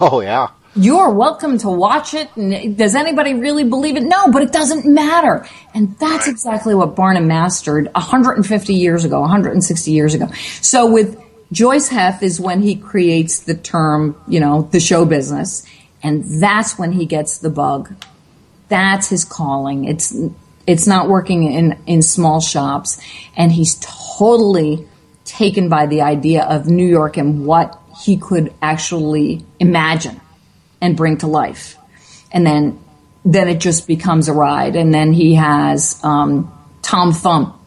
Oh yeah. You're welcome to watch it. And does anybody really believe it? No, but it doesn't matter. And that's exactly what Barnum mastered 150 years ago, 160 years ago. So with Joyce Heth is when he creates the term, the show business. And that's when he gets the bug. That's his calling. It's not working in small shops. And he's totally taken by the idea of New York and what he could actually imagine and bring to life. And then it just becomes a ride. And then he has Tom Thumb,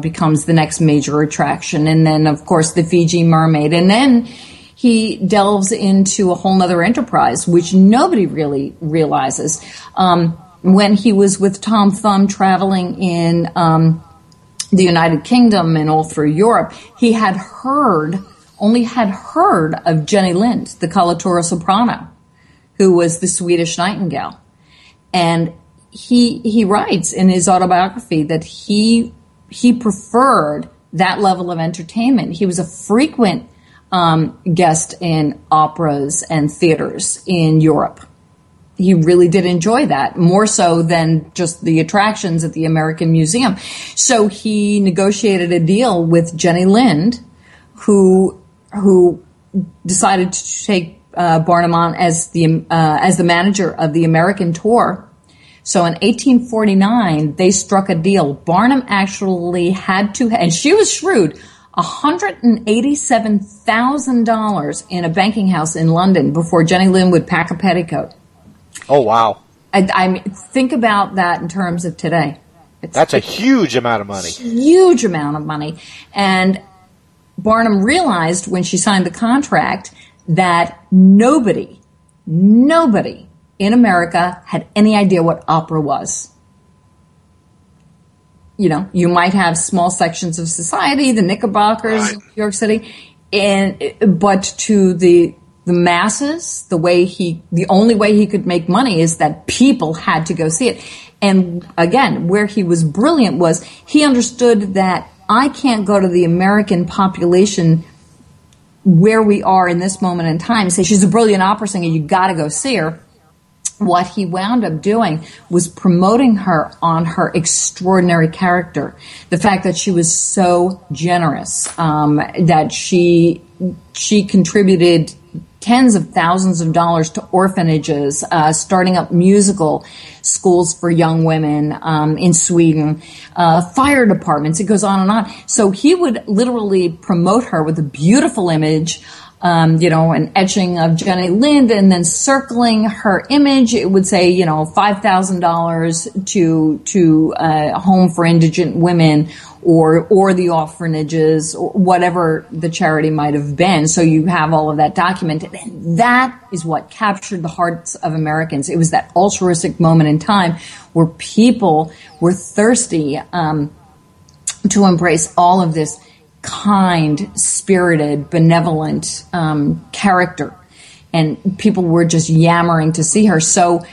becomes the next major attraction. And then, of course, the Fiji Mermaid. And then he delves into a whole nother enterprise, which nobody really realizes. When he was with Tom Thumb traveling in the United Kingdom and all through Europe, he had only had heard of Jenny Lind, the coloratura soprano, who was the Swedish Nightingale. And he writes in his autobiography that he preferred that level of entertainment. He was a frequent guest in operas and theaters in Europe. He really did enjoy that, more so than just the attractions at the American Museum. So he negotiated a deal with Jenny Lind, who decided to take Barnum on as the manager of the American tour. So in 1849, they struck a deal. Barnum actually had to, and she was shrewd, $187,000 in a banking house in London before Jenny Lind would pack a petticoat. Oh, wow. I think about that in terms of today. That's a huge amount of money. Huge amount of money. And Barnum realized when she signed the contract that nobody in America had any idea what opera was. You might have small sections of society, the Knickerbockers in New York City, but to the masses, the only way he could make money is that people had to go see it. And again, where he was brilliant was he understood that I can't go to the American population where we are in this moment in time and say, she's a brilliant opera singer, you got to go see her. What he wound up doing was promoting her on her extraordinary character. The fact that she was so generous, that she contributed tens of thousands of dollars to orphanages, starting up musical schools for young women in Sweden, fire departments. It goes on and on. So he would literally promote her with a beautiful image, an etching of Jenny Lind, and then circling her image. It would say, $5,000 to a home for indigent women or the orphanages, or whatever the charity might have been. So you have all of that documented. And that is what captured the hearts of Americans. It was that altruistic moment in time where people were thirsty to embrace all of this kind, spirited, benevolent character. And people were just yammering to see her. So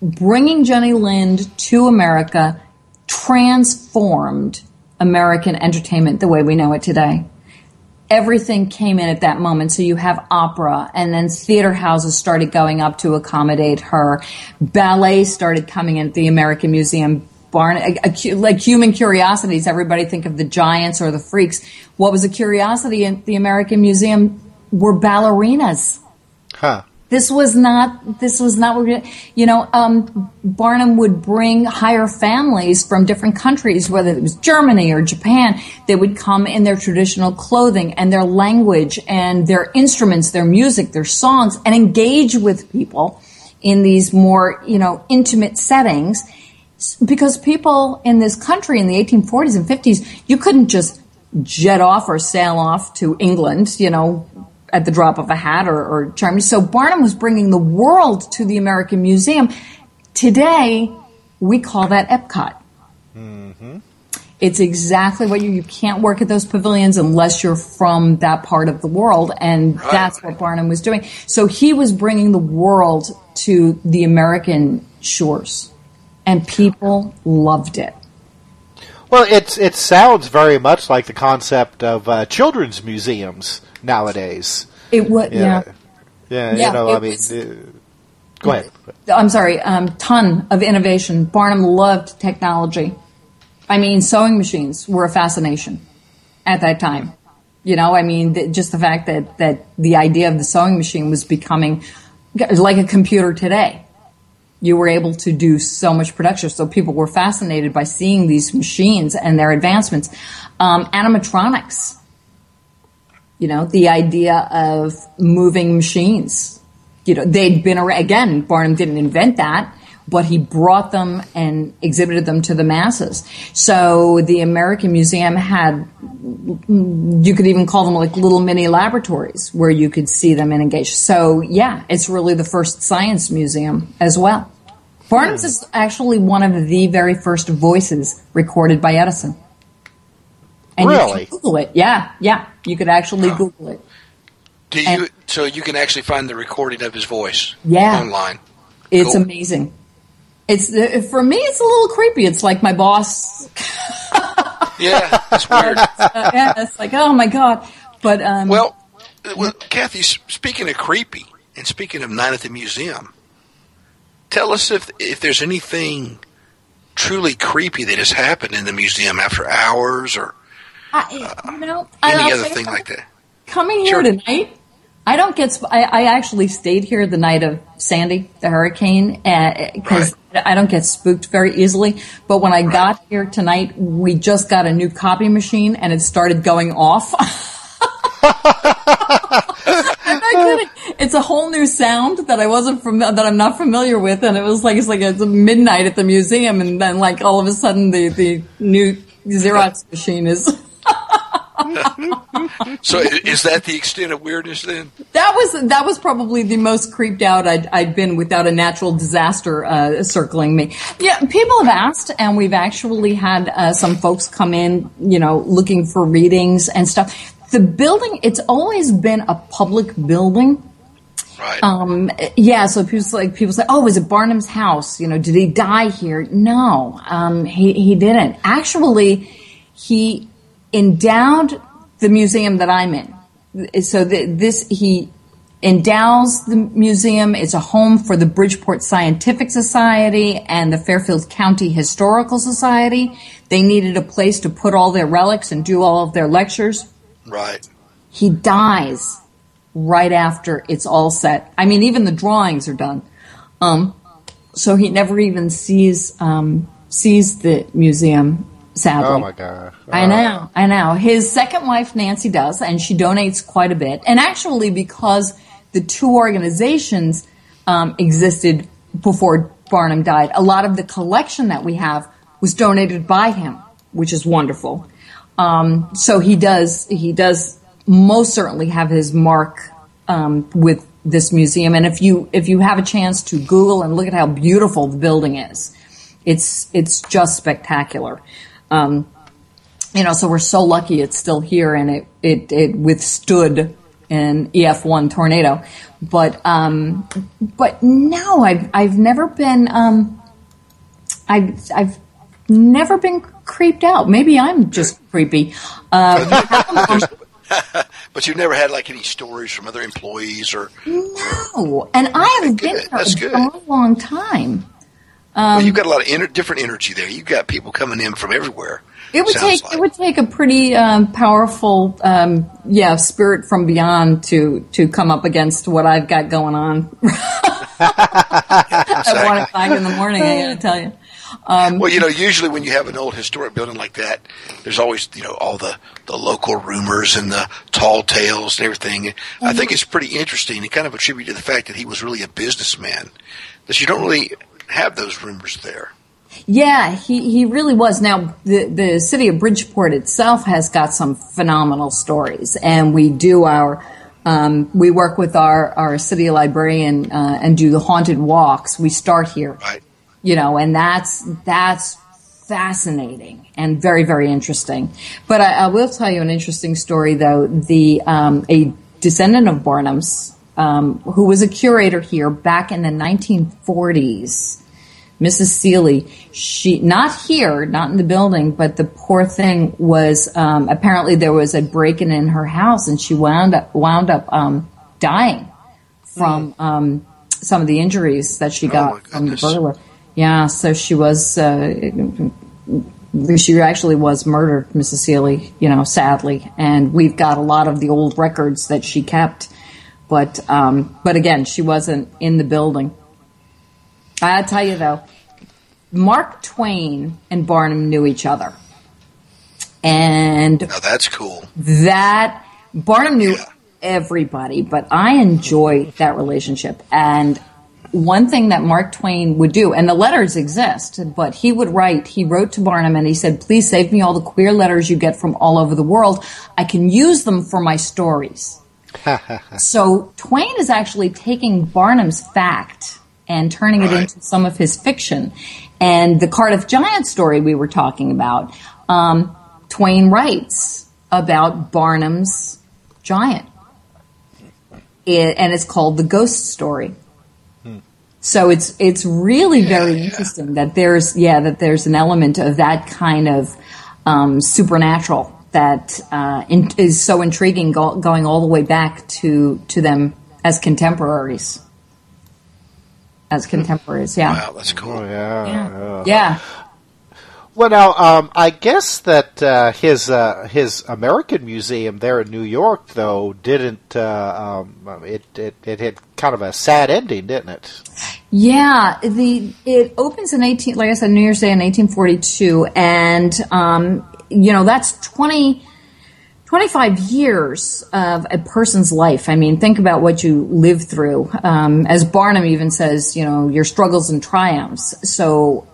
bringing Jenny Lind to America transformed American entertainment the way we know it today. Everything came in at that moment. So you have opera, and then theater houses started going up to accommodate her. Ballet started coming in at the American Museum. Like human curiosities, everybody think of the giants or the freaks. What was a curiosity at the American Museum were ballerinas. Huh. This was not what we're, Barnum would bring higher families from different countries, whether it was Germany or Japan. They would come in their traditional clothing and their language and their instruments, their music, their songs, and engage with people in these more, intimate settings. Because people in this country in the 1840s and 50s, you couldn't just jet off or sail off to England, at the drop of a hat or charm. So Barnum was bringing the world to the American Museum. Today, we call that Epcot. Mm-hmm. It's exactly what you can't work at those pavilions unless you're from that part of the world, and right. That's what Barnum was doing. So he was bringing the world to the American shores, and people loved it. Well, it sounds very much like the concept of children's museums nowadays. It would, yeah. You know, I mean, go ahead. I'm sorry. Ton of innovation. Barnum loved technology. I mean, sewing machines were a fascination at that time. You know, I mean, just the fact that the idea of the sewing machine was becoming like a computer today. You were able to do so much production, so people were fascinated by seeing these machines and their advancements. Animatronics, you know, the idea of moving machines. You know, they'd been around. Again, Barnum didn't invent that, but he brought them and exhibited them to the masses. So the American Museum had, you could even call them like little mini laboratories where you could see them and engage. So, yeah, it's really the first science museum as well. Barnum's is actually one of the very first voices recorded by Edison. And really? You can Google it. Yeah. You could actually Google it. So you can actually find the recording of his voice online. It's cool. Amazing. It's for me, it's a little creepy. It's like my boss. Yeah, that's weird. It's like, oh, my God. But well, Kathy, speaking of creepy and speaking of Night at the Museum, tell us if there's anything truly creepy that has happened in the museum after hours or any other thing like that. Coming here tonight, I don't get. I actually stayed here the night of Sandy, the hurricane, because I don't get spooked very easily. But when I got here tonight, we just got a new copy machine, and it started going off. I'm not kidding. It's a whole new sound that I'm not familiar with, and it was like it's midnight at the museum, and then like all of a sudden the new Xerox machine is. So is that the extent of weirdness then? That was probably the most creeped out I'd been without a natural disaster circling me. Yeah, people have asked, and we've actually had some folks come in, you know, looking for readings and stuff. The building, it's always been a public building. Right. So people say, oh, is it Barnum's house? You know, did he die here? No, he didn't. Actually, he endowed the museum that I'm in. So he endows the museum. It's a home for the Bridgeport Scientific Society and the Fairfield County Historical Society. They needed a place to put all their relics and do all of their lectures. Right. He dies right after it's all set. I mean, even the drawings are done. So he never even sees the museum. Sadly. Oh, my God. I know. His second wife, Nancy, does, and she donates quite a bit. And actually, because the two organizations existed before Barnum died, a lot of the collection that we have was donated by him, which is wonderful. So he does most certainly have his mark with this museum. And if you have a chance to Google and look at how beautiful the building is, it's just spectacular. You know, so we're so lucky it's still here, and it withstood an EF1 tornado. But no, I've never been creeped out. Maybe I'm just creepy. But you've never had like any stories from other employees or no. And I have been here for a long time. Well, you've got a lot of different energy there. You've got people coming in from everywhere. It would take a pretty powerful, spirit from beyond to come up against what I've got going on. At 1:00 in the morning, I gotta tell you. Well, you know, usually when you have an old historic building like that, there's always, you know, all the local rumors and the tall tales and everything. Mm-hmm. I think it's pretty interesting. It kind of attributes to the fact that he was really a businessman. That you don't really have those rumors there. Yeah, he really was. Now, the city of Bridgeport itself has got some phenomenal stories, and we do our We work with our city librarian and do the haunted walks. We start here, right. You know, and that's fascinating and very, very interesting. But I will tell you an interesting story, though. A descendant of Barnum's, who was a curator here back in the 1940s, Mrs. Seeley, she, not here, not in the building, but the poor thing was, apparently there was a break-in in her house, and she wound up dying from some of the injuries that she got from the burglar. Yeah, so she actually was murdered, Mrs. Seeley, you know, sadly. And we've got a lot of the old records that she kept. But again, she wasn't in the building. I'll tell you, though, Mark Twain and Barnum knew each other. And oh, that's cool. That Barnum knew everybody, but I enjoyed that relationship. And one thing that Mark Twain would do, and the letters exist, but he wrote to Barnum and he said, please save me all the queer letters you get from all over the world. I can use them for my stories. So Twain is actually taking Barnum's fact and turning it into some of his fiction. And the Cardiff Giant story we were talking about, Twain writes about Barnum's giant. And it's called The Ghost Story. Hmm. So it's really very interesting that there's an element of that kind of supernatural that is so intriguing, going all the way back to them as contemporaries. Wow, that's cool. Oh, yeah. Well, now, I guess that his American Museum there in New York, though, didn't it had kind of a sad ending, didn't it? Yeah, it opens in New Year's Day in 1842, and you know, that's 25 years of a person's life. I mean, think about what you live through. As Barnum even says, you know, your struggles and triumphs. So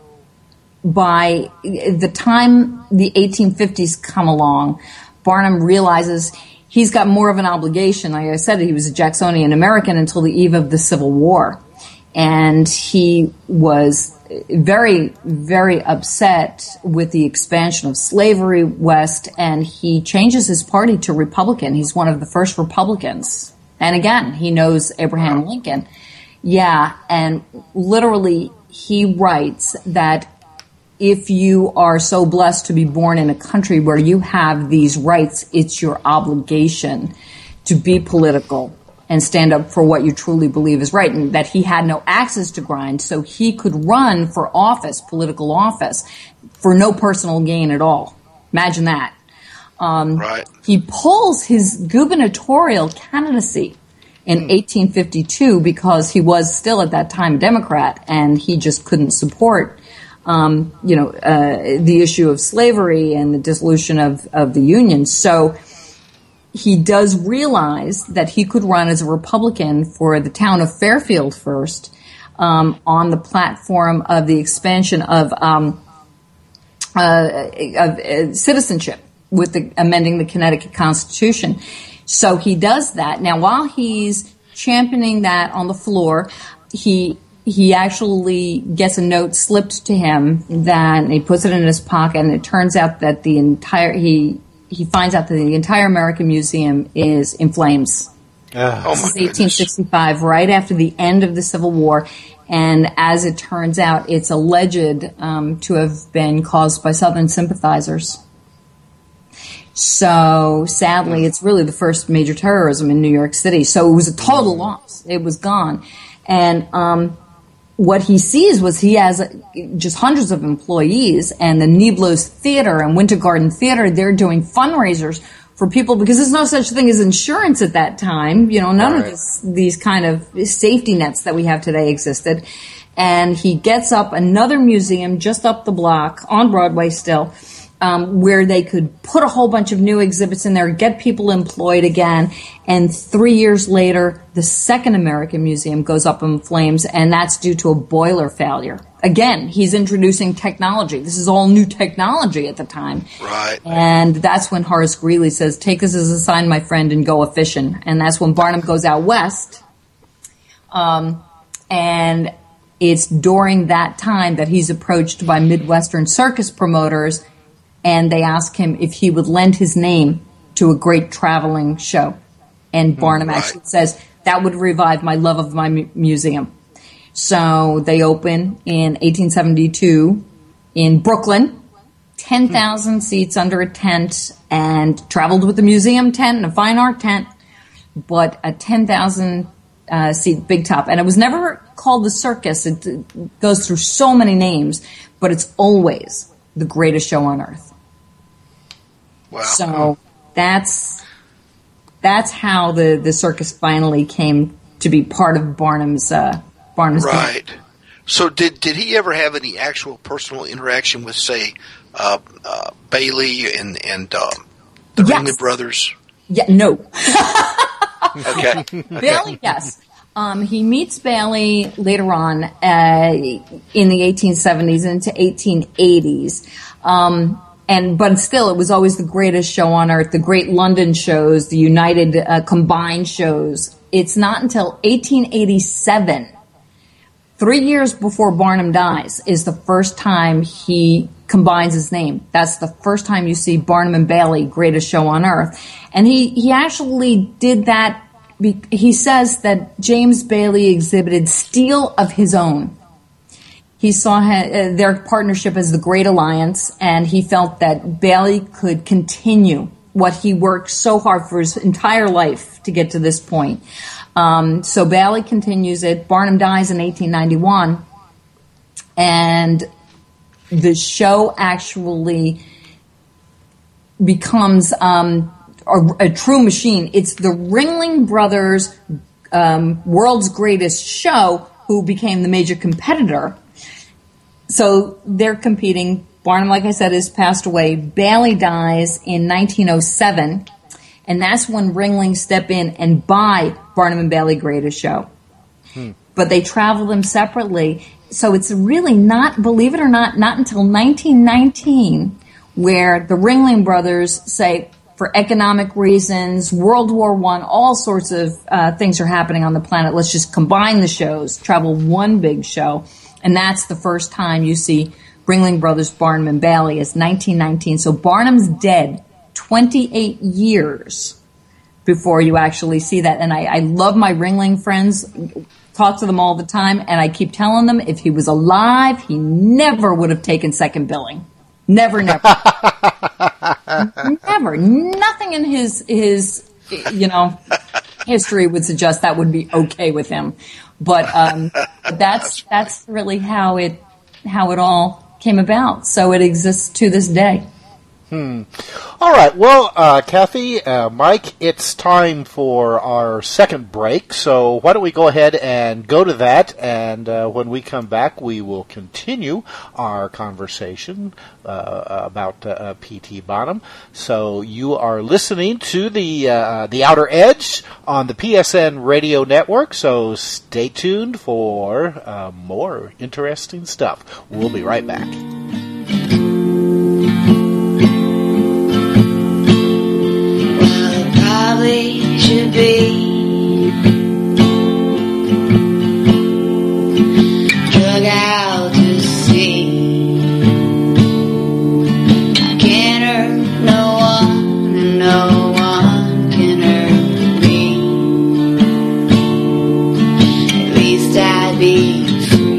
by the time the 1850s come along, Barnum realizes he's got more of an obligation. Like I said, he was a Jacksonian American until the eve of the Civil War. And he was very, very upset with the expansion of slavery west, and he changes his party to Republican. He's one of the first Republicans. And again, he knows Abraham Lincoln. Yeah, and literally he writes that if you are so blessed to be born in a country where you have these rights, it's your obligation to be political and stand up for what you truly believe is right, and that he had no axes to grind, so he could run for office, political office, for no personal gain at all. Imagine that. He pulls his gubernatorial candidacy in 1852 because he was still at that time a Democrat, and he just couldn't support the issue of slavery and the dissolution of the Union. So he does realize that he could run as a Republican for the town of Fairfield first, on the platform of the expansion of citizenship with amending the Connecticut Constitution. So he does that. Now, while he's championing that on the floor, he actually gets a note slipped to him that, and he puts it in his pocket, and it turns out that he finds out that the entire American Museum is in flames. This is 1865, right after the end of the Civil War. And as it turns out, it's alleged to have been caused by Southern sympathizers. So sadly, it's really the first major terrorism in New York City. So it was a total loss. It was gone. And what he sees was he has just hundreds of employees, and the Niblo's Theater and Winter Garden Theater, they're doing fundraisers for people because there's no such thing as insurance at that time. You know, none of these kind of safety nets that we have today existed. And he gets up another museum just up the block on Broadway still, where they could put a whole bunch of new exhibits in there, get people employed again. And 3 years later, the second American Museum goes up in flames, and that's due to a boiler failure. Again, he's introducing technology. This is all new technology at the time. Right. And that's when Horace Greeley says, take this as a sign, my friend, and go a-fishing. And that's when Barnum goes out west. And it's during that time that he's approached by Midwestern circus promoters, and they ask him if he would lend his name to a great traveling show. And Barnum actually says, that would revive my love of my museum. So they open in 1872 in Brooklyn, 10,000 seats under a tent, and traveled with a museum tent and a fine art tent, but a 10,000 seat big top. And it was never called the circus. It goes through so many names, but it's always the greatest show on earth. Wow. So that's how the circus finally came to be part of Barnum's right. Band. So did he ever have any actual personal interaction with, say, Bailey and the Ringling Brothers? Yeah, no. Okay. Bailey, yes. He meets Bailey later on in the 1870s and into 1880s. But still, it was always the greatest show on earth, the great London shows, the United combined shows. It's not until 1887, 3 years before Barnum dies, is the first time he combines his name. That's the first time you see Barnum and Bailey, greatest show on earth. And he actually did that. He says that James Bailey exhibited steel of his own. He saw their partnership as the Great Alliance, and he felt that Bailey could continue what he worked so hard for his entire life to get to this point. So Bailey continues it. Barnum dies in 1891, and the show actually becomes a true machine. It's the Ringling Brothers' world's greatest show, who became the major competitor. So they're competing. Barnum, like I said, has passed away. Bailey dies in 1907, and that's when Ringling step in and buy Barnum and Bailey Greatest Show. But they travel them separately. So it's really not, believe it or not until 1919, where the Ringling Brothers say, for economic reasons, World War I, all sorts of things are happening on the planet. Let's just combine the shows, travel one big show. And that's the first time you see Ringling Brothers, Barnum, and Bailey is 1919. So Barnum's dead 28 years before you actually see that. And I love my Ringling friends, talk to them all the time, and I keep telling them if he was alive, he never would have taken second billing. Never. Never. Nothing in his history would suggest that would be okay with him. But that's really how it all came about. So it exists to this day. All right. Well, Kathy, Mike, it's time for our second break. So why don't we go ahead and go to that, and when we come back, we will continue our conversation about P.T. Barnum. So you are listening to the Outer Edge on the PSN Radio Network. So stay tuned for more interesting stuff. We'll be right back. Probably should be drug out to sea. I can't hurt no one, and no one can hurt me. At least I'd be free.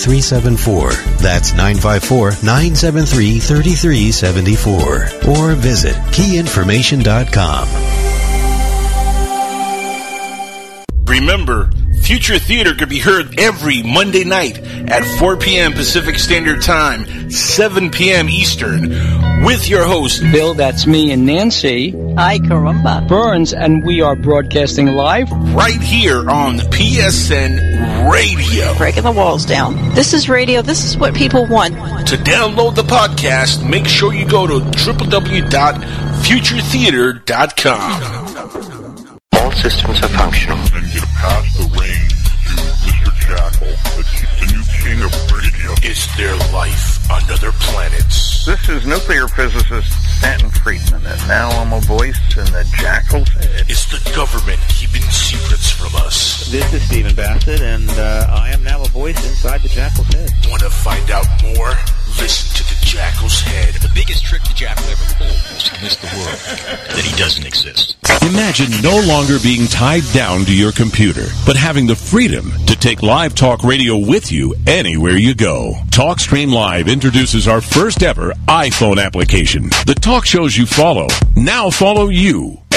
That's 954-973-3374. Or visit keyinformation.com. Remember, Future Theater could be heard every Monday night at 4 p.m. Pacific Standard Time, 7 p.m. Eastern, with your host, Bill, that's me, and Nancy, hi, caramba, Burns, and we are broadcasting live right here on PSN Radio. Breaking the walls down. This is radio. This is what people want. To download the podcast, make sure you go to www.futuretheater.com. All systems are functional. And get past the reign to Mr. Jackal, the new king of radio. Is there life on other planets? This is nuclear physicist Stanton Friedman at Alamo Voice in the Jackal's Head. It's the government keeping secrets from us. This is Stephen Bassett, and I am now a voice inside the Jackal's Head. Want to find out more? Listen to the Jackal's Head. The biggest trick the Jackal ever pulled was to convince the world that he doesn't exist. Imagine no longer being tied down to your computer, but having the freedom to take live talk radio with you anywhere you go. TalkStream Live introduces our first ever iPhone application. The talk shows you follow now follow you,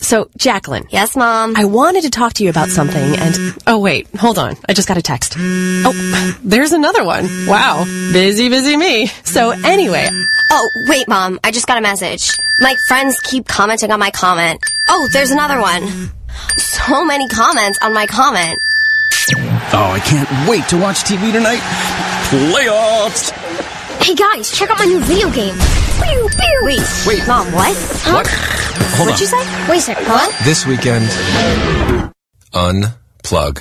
So, Jacqueline. Yes, Mom? I wanted to talk to you about something, and... Oh, wait. Hold on. I just got a text. Oh, there's another one. Wow. Busy, busy me. So, anyway... Oh, wait, Mom. I just got a message. My friends keep commenting on my comment. Oh, there's another one. So many comments on my comment. Oh, I can't wait to watch TV tonight. Playoffs! Hey, guys, check out my new video game. Pew, pew. Wait. Mom, what? Huh? What? Hold on. What'd you say? Wait a sec, what? This weekend, unplug.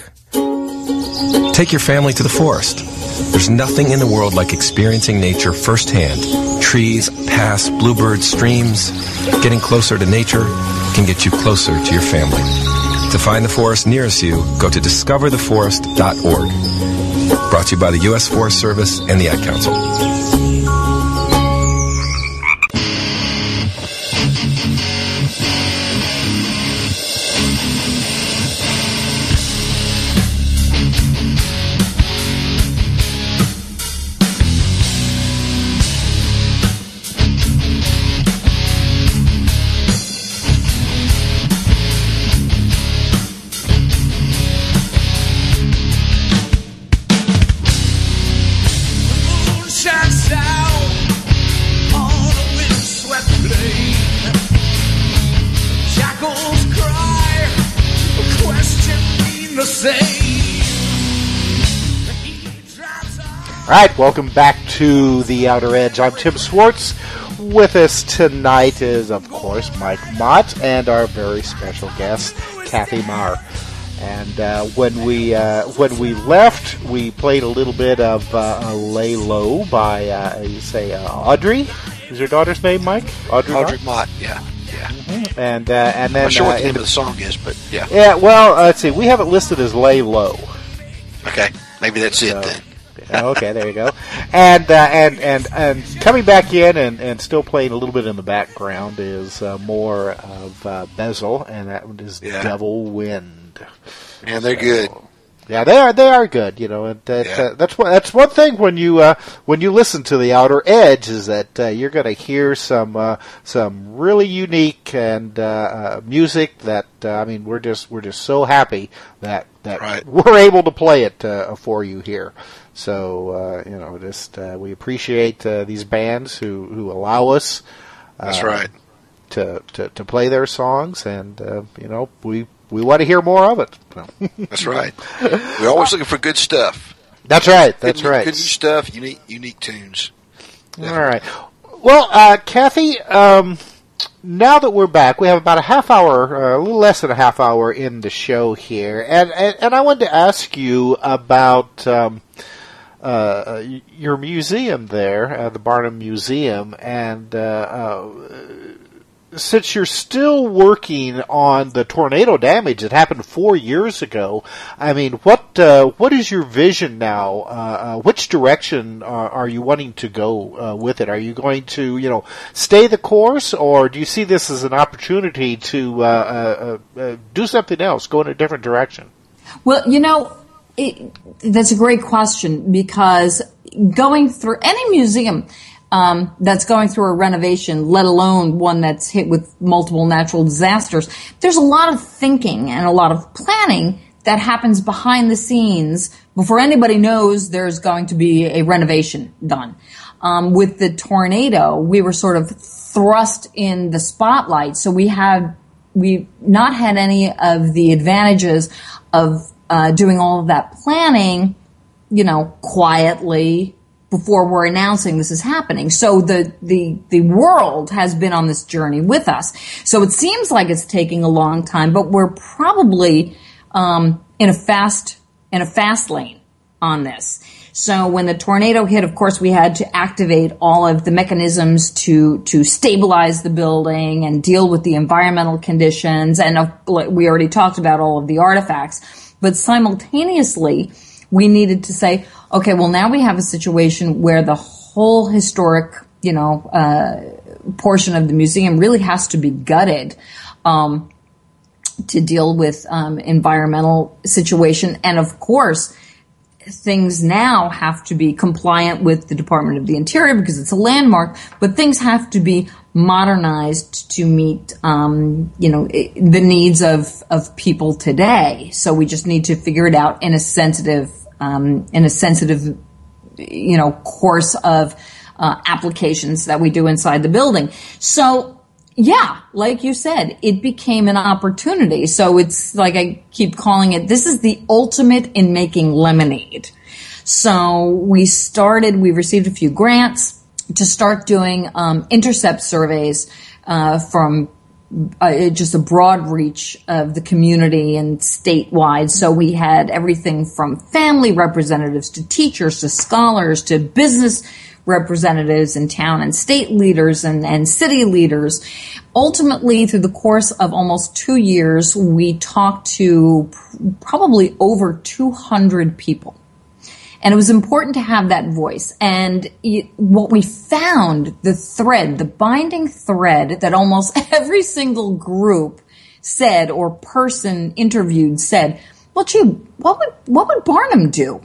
Take your family to the forest. There's nothing in the world like experiencing nature firsthand. Trees, paths, bluebirds, streams. Getting closer to nature can get you closer to your family. To find the forest nearest you, go to discovertheforest.org. Brought to you by the U.S. Forest Service and the Ad Council. All right, welcome back to The Outer Edge. I'm Tim Schwartz. With us tonight is, of course, Mike Mott and our very special guest, Kathleen Maher. And when we left, we played a little bit of "Lay Low" by Audrey. Is your daughter's name Mike? Audrey Mott. Yeah. Mm-hmm. And then I'm not sure what the name of the song is, but yeah. Yeah. Well, let's see. We have it listed as "Lay Low." Okay, maybe that's so, it then. Okay, there you go. And coming back in and still playing a little bit in the background is more of Bezel, and that is Devil Wind. Yeah, they're good. Yeah, they are good. You know, that's one thing when you listen to The Outer Edge is that you're going to hear some really unique and music that I mean we're just so happy that right. We're able to play it for you here. So you know, just we appreciate these bands who allow us. That's right. To play their songs, and you know we want to hear more of it. That's right. We're always looking for good stuff. That's right. That's right. Good stuff. Unique tunes. Definitely. All right. Well, Kathy, now that we're back, we have about a half hour, a little less than a half hour in the show here, and I wanted to ask you about your museum there, the Barnum Museum, and since you're still working on the tornado damage that happened 4 years ago, I mean, what is your vision now? Which direction are you wanting to go with it? Are you going to, stay the course, or do you see this as an opportunity to do something else, go in a different direction? Well, that's a great question, because going through any museum that's going through a renovation, let alone one that's hit with multiple natural disasters, there's a lot of thinking and a lot of planning that happens behind the scenes before anybody knows there's going to be a renovation done. With the tornado, we were sort of thrust in the spotlight, so we not had any of the advantages of doing all of that planning, quietly, before we're announcing this is happening. So the world has been on this journey with us. So it seems like it's taking a long time, but we're probably in a fast lane on this. So when the tornado hit, of course, we had to activate all of the mechanisms to stabilize the building and deal with the environmental conditions. And we already talked about all of the artifacts, but simultaneously, we needed to say, okay, well, now we have a situation where the whole historic, portion of the museum really has to be gutted to deal with environmental situation. And, of course, things now have to be compliant with the Department of the Interior because it's a landmark, but things have to be modernized to meet, the needs of people today. So we just need to figure it out in a sensitive course of applications that we do inside the building. So, yeah, like you said, it became an opportunity. So it's like I keep calling it, this is the ultimate in making lemonade. So we received a few grants to start doing intercept surveys from just a broad reach of the community and statewide. So we had everything from family representatives to teachers to scholars to business representatives and town and state leaders and city leaders. Ultimately, through the course of almost 2 years, we talked to probably over 200 people. And it was important to have that voice. And what we found, the binding thread that almost every single group said or person interviewed said, well, gee, what would Barnum do?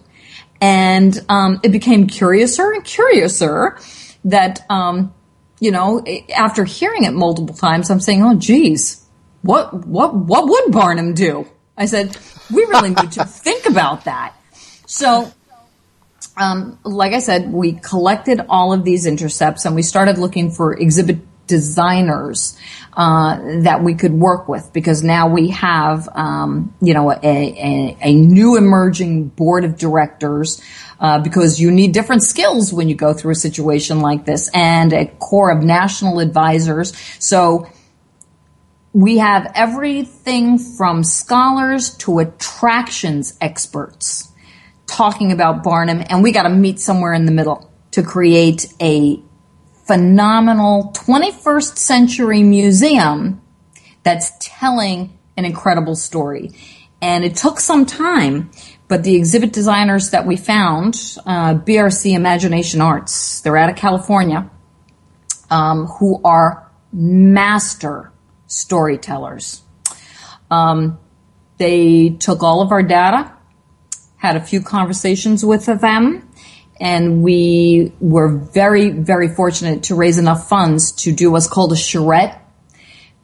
And it became curiouser and curiouser that, after hearing it multiple times, I'm saying, oh, geez, what would Barnum do? I said, we really need to think about that. So, like I said, we collected all of these intercepts and we started looking for exhibit designers that we could work with, because now we have, a new emerging board of directors because you need different skills when you go through a situation like this, and a core of national advisors. So we have everything from scholars to attractions experts talking about Barnum, and we got to meet somewhere in the middle to create a phenomenal 21st century museum that's telling an incredible story. And it took some time, but the exhibit designers that we found, BRC Imagination Arts, they're out of California, who are master storytellers. They took all of our data, had a few conversations with them, and we were very, very fortunate to raise enough funds to do what's called a charrette,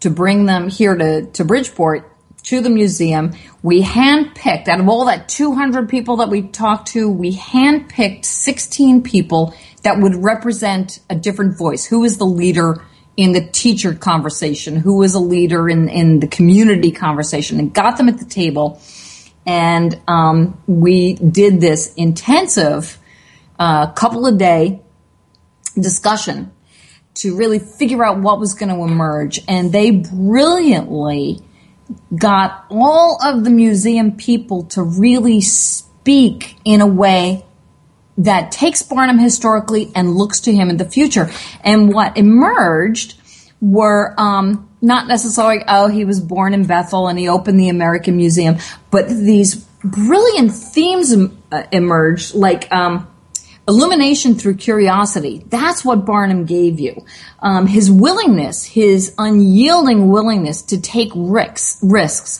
to bring them here to Bridgeport, to the museum. We handpicked, out of all that 200 people that we talked to, we handpicked 16 people that would represent a different voice. Who is the leader in the teacher conversation? Who is a leader in the community conversation? And got them at the table And we did this intensive couple-a-day discussion to really figure out what was going to emerge. And they brilliantly got all of the museum people to really speak in a way that takes Barnum historically and looks to him in the future. And what emerged were not necessarily, oh, he was born in Bethel and he opened the American Museum, but these brilliant themes emerged, like illumination through curiosity. That's what Barnum gave you. His willingness, his unyielding willingness to take risks.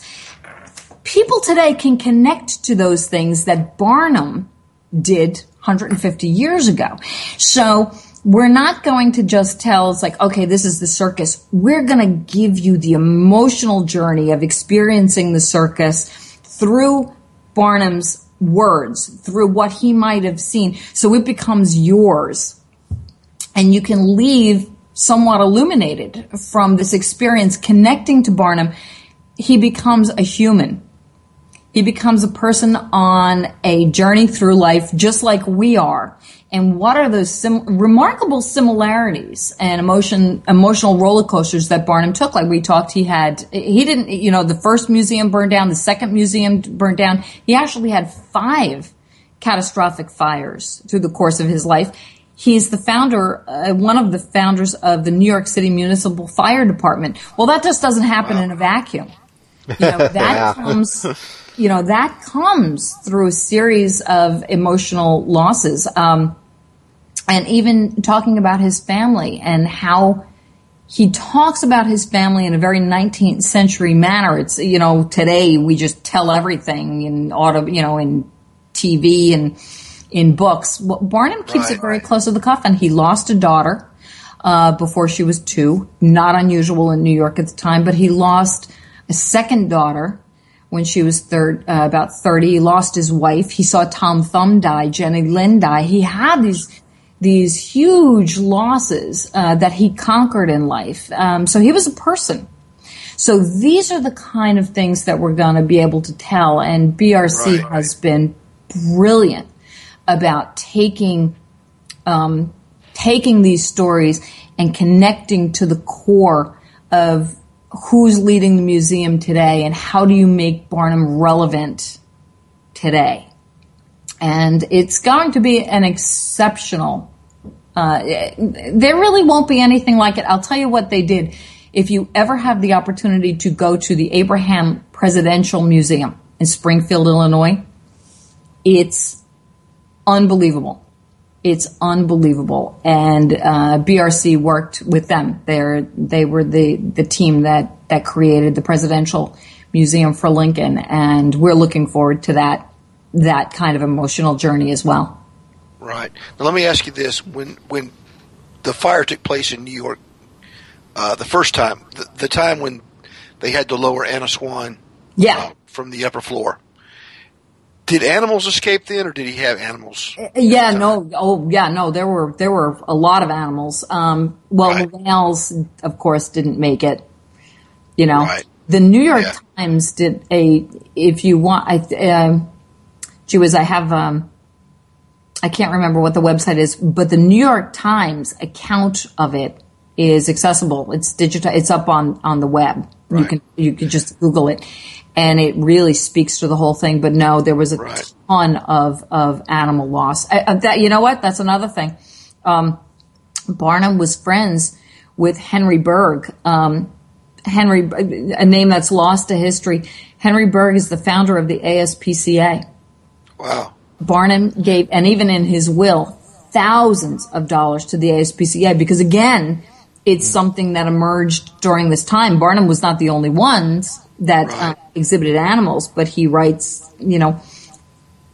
People today can connect to those things that Barnum did 150 years ago. So we're not going to just tell, it's like, okay, this is the circus. We're going to give you the emotional journey of experiencing the circus through Barnum's words, through what he might have seen. So it becomes yours. And you can leave somewhat illuminated from this experience connecting to Barnum. He becomes a human. He becomes a person on a journey through life just like we are. And what are those remarkable similarities and emotional roller coasters that Barnum took? Like we talked, the first museum burned down, the second museum burned down. He actually had 5 catastrophic fires through the course of his life. He's the founder, one of the founders of the New York City Municipal Fire Department. Well, that just doesn't happen in a vacuum. That comes through a series of emotional losses. And even talking about his family and how he talks about his family in a very 19th century manner. It's, today we just tell everything in auto, in TV and in books. Well, Barnum keeps it very close to the cuff, and he lost a daughter, before she was 2. Not unusual in New York at the time, but he lost a second daughter when she was about 30. He lost his wife. He saw Tom Thumb die, Jenny Lind die. He had these huge losses that he conquered in life. So he was a person. So these are the kind of things that we're going to be able to tell. And BRC has been brilliant about taking these stories and connecting to the core of who's leading the museum today and how do you make Barnum relevant today. And it's going to be an exceptional, there really won't be anything like it. I'll tell you what they did. If you ever have the opportunity to go to the Abraham Presidential Museum in Springfield, Illinois, it's unbelievable. It's unbelievable, and BRC worked with them. They were the team that created the Presidential Museum for Lincoln, and we're looking forward to that kind of emotional journey as well. Right. Now, let me ask you this: when the fire took place in New York, the first time, the time when they had to lower Anna Swan, from the upper floor. Did animals escape then, or did he have animals? There were a lot of animals. Whales, of course, didn't make it. The New York Times did I can't remember what the website is, but the New York Times account of it is accessible. It's digital. It's up on the web. Right. You can just Google it. And it really speaks to the whole thing. But no, there was a ton of animal loss. That's another thing. Barnum was friends with Henry Berg. A name that's lost to history. Henry Berg is the founder of the ASPCA. Wow. Barnum gave, and even in his will, thousands of dollars to the ASPCA because, again, it's something that emerged during this time. Barnum was not the only ones that exhibited animals, but he writes, in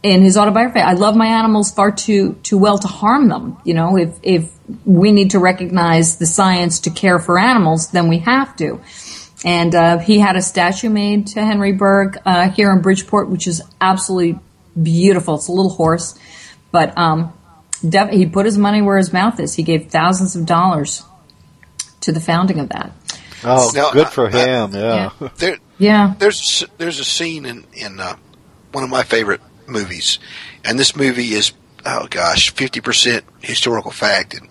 his autobiography, I love my animals far too well to harm them. If we need to recognize the science to care for animals, then we have to. And he had a statue made to Henry Berg here in Bridgeport, which is absolutely beautiful. It's a little horse, but he put his money where his mouth is. He gave thousands of dollars to the founding of that. Oh, so, good for him! There's a scene in one of my favorite movies. And this movie is, 50% historical fact and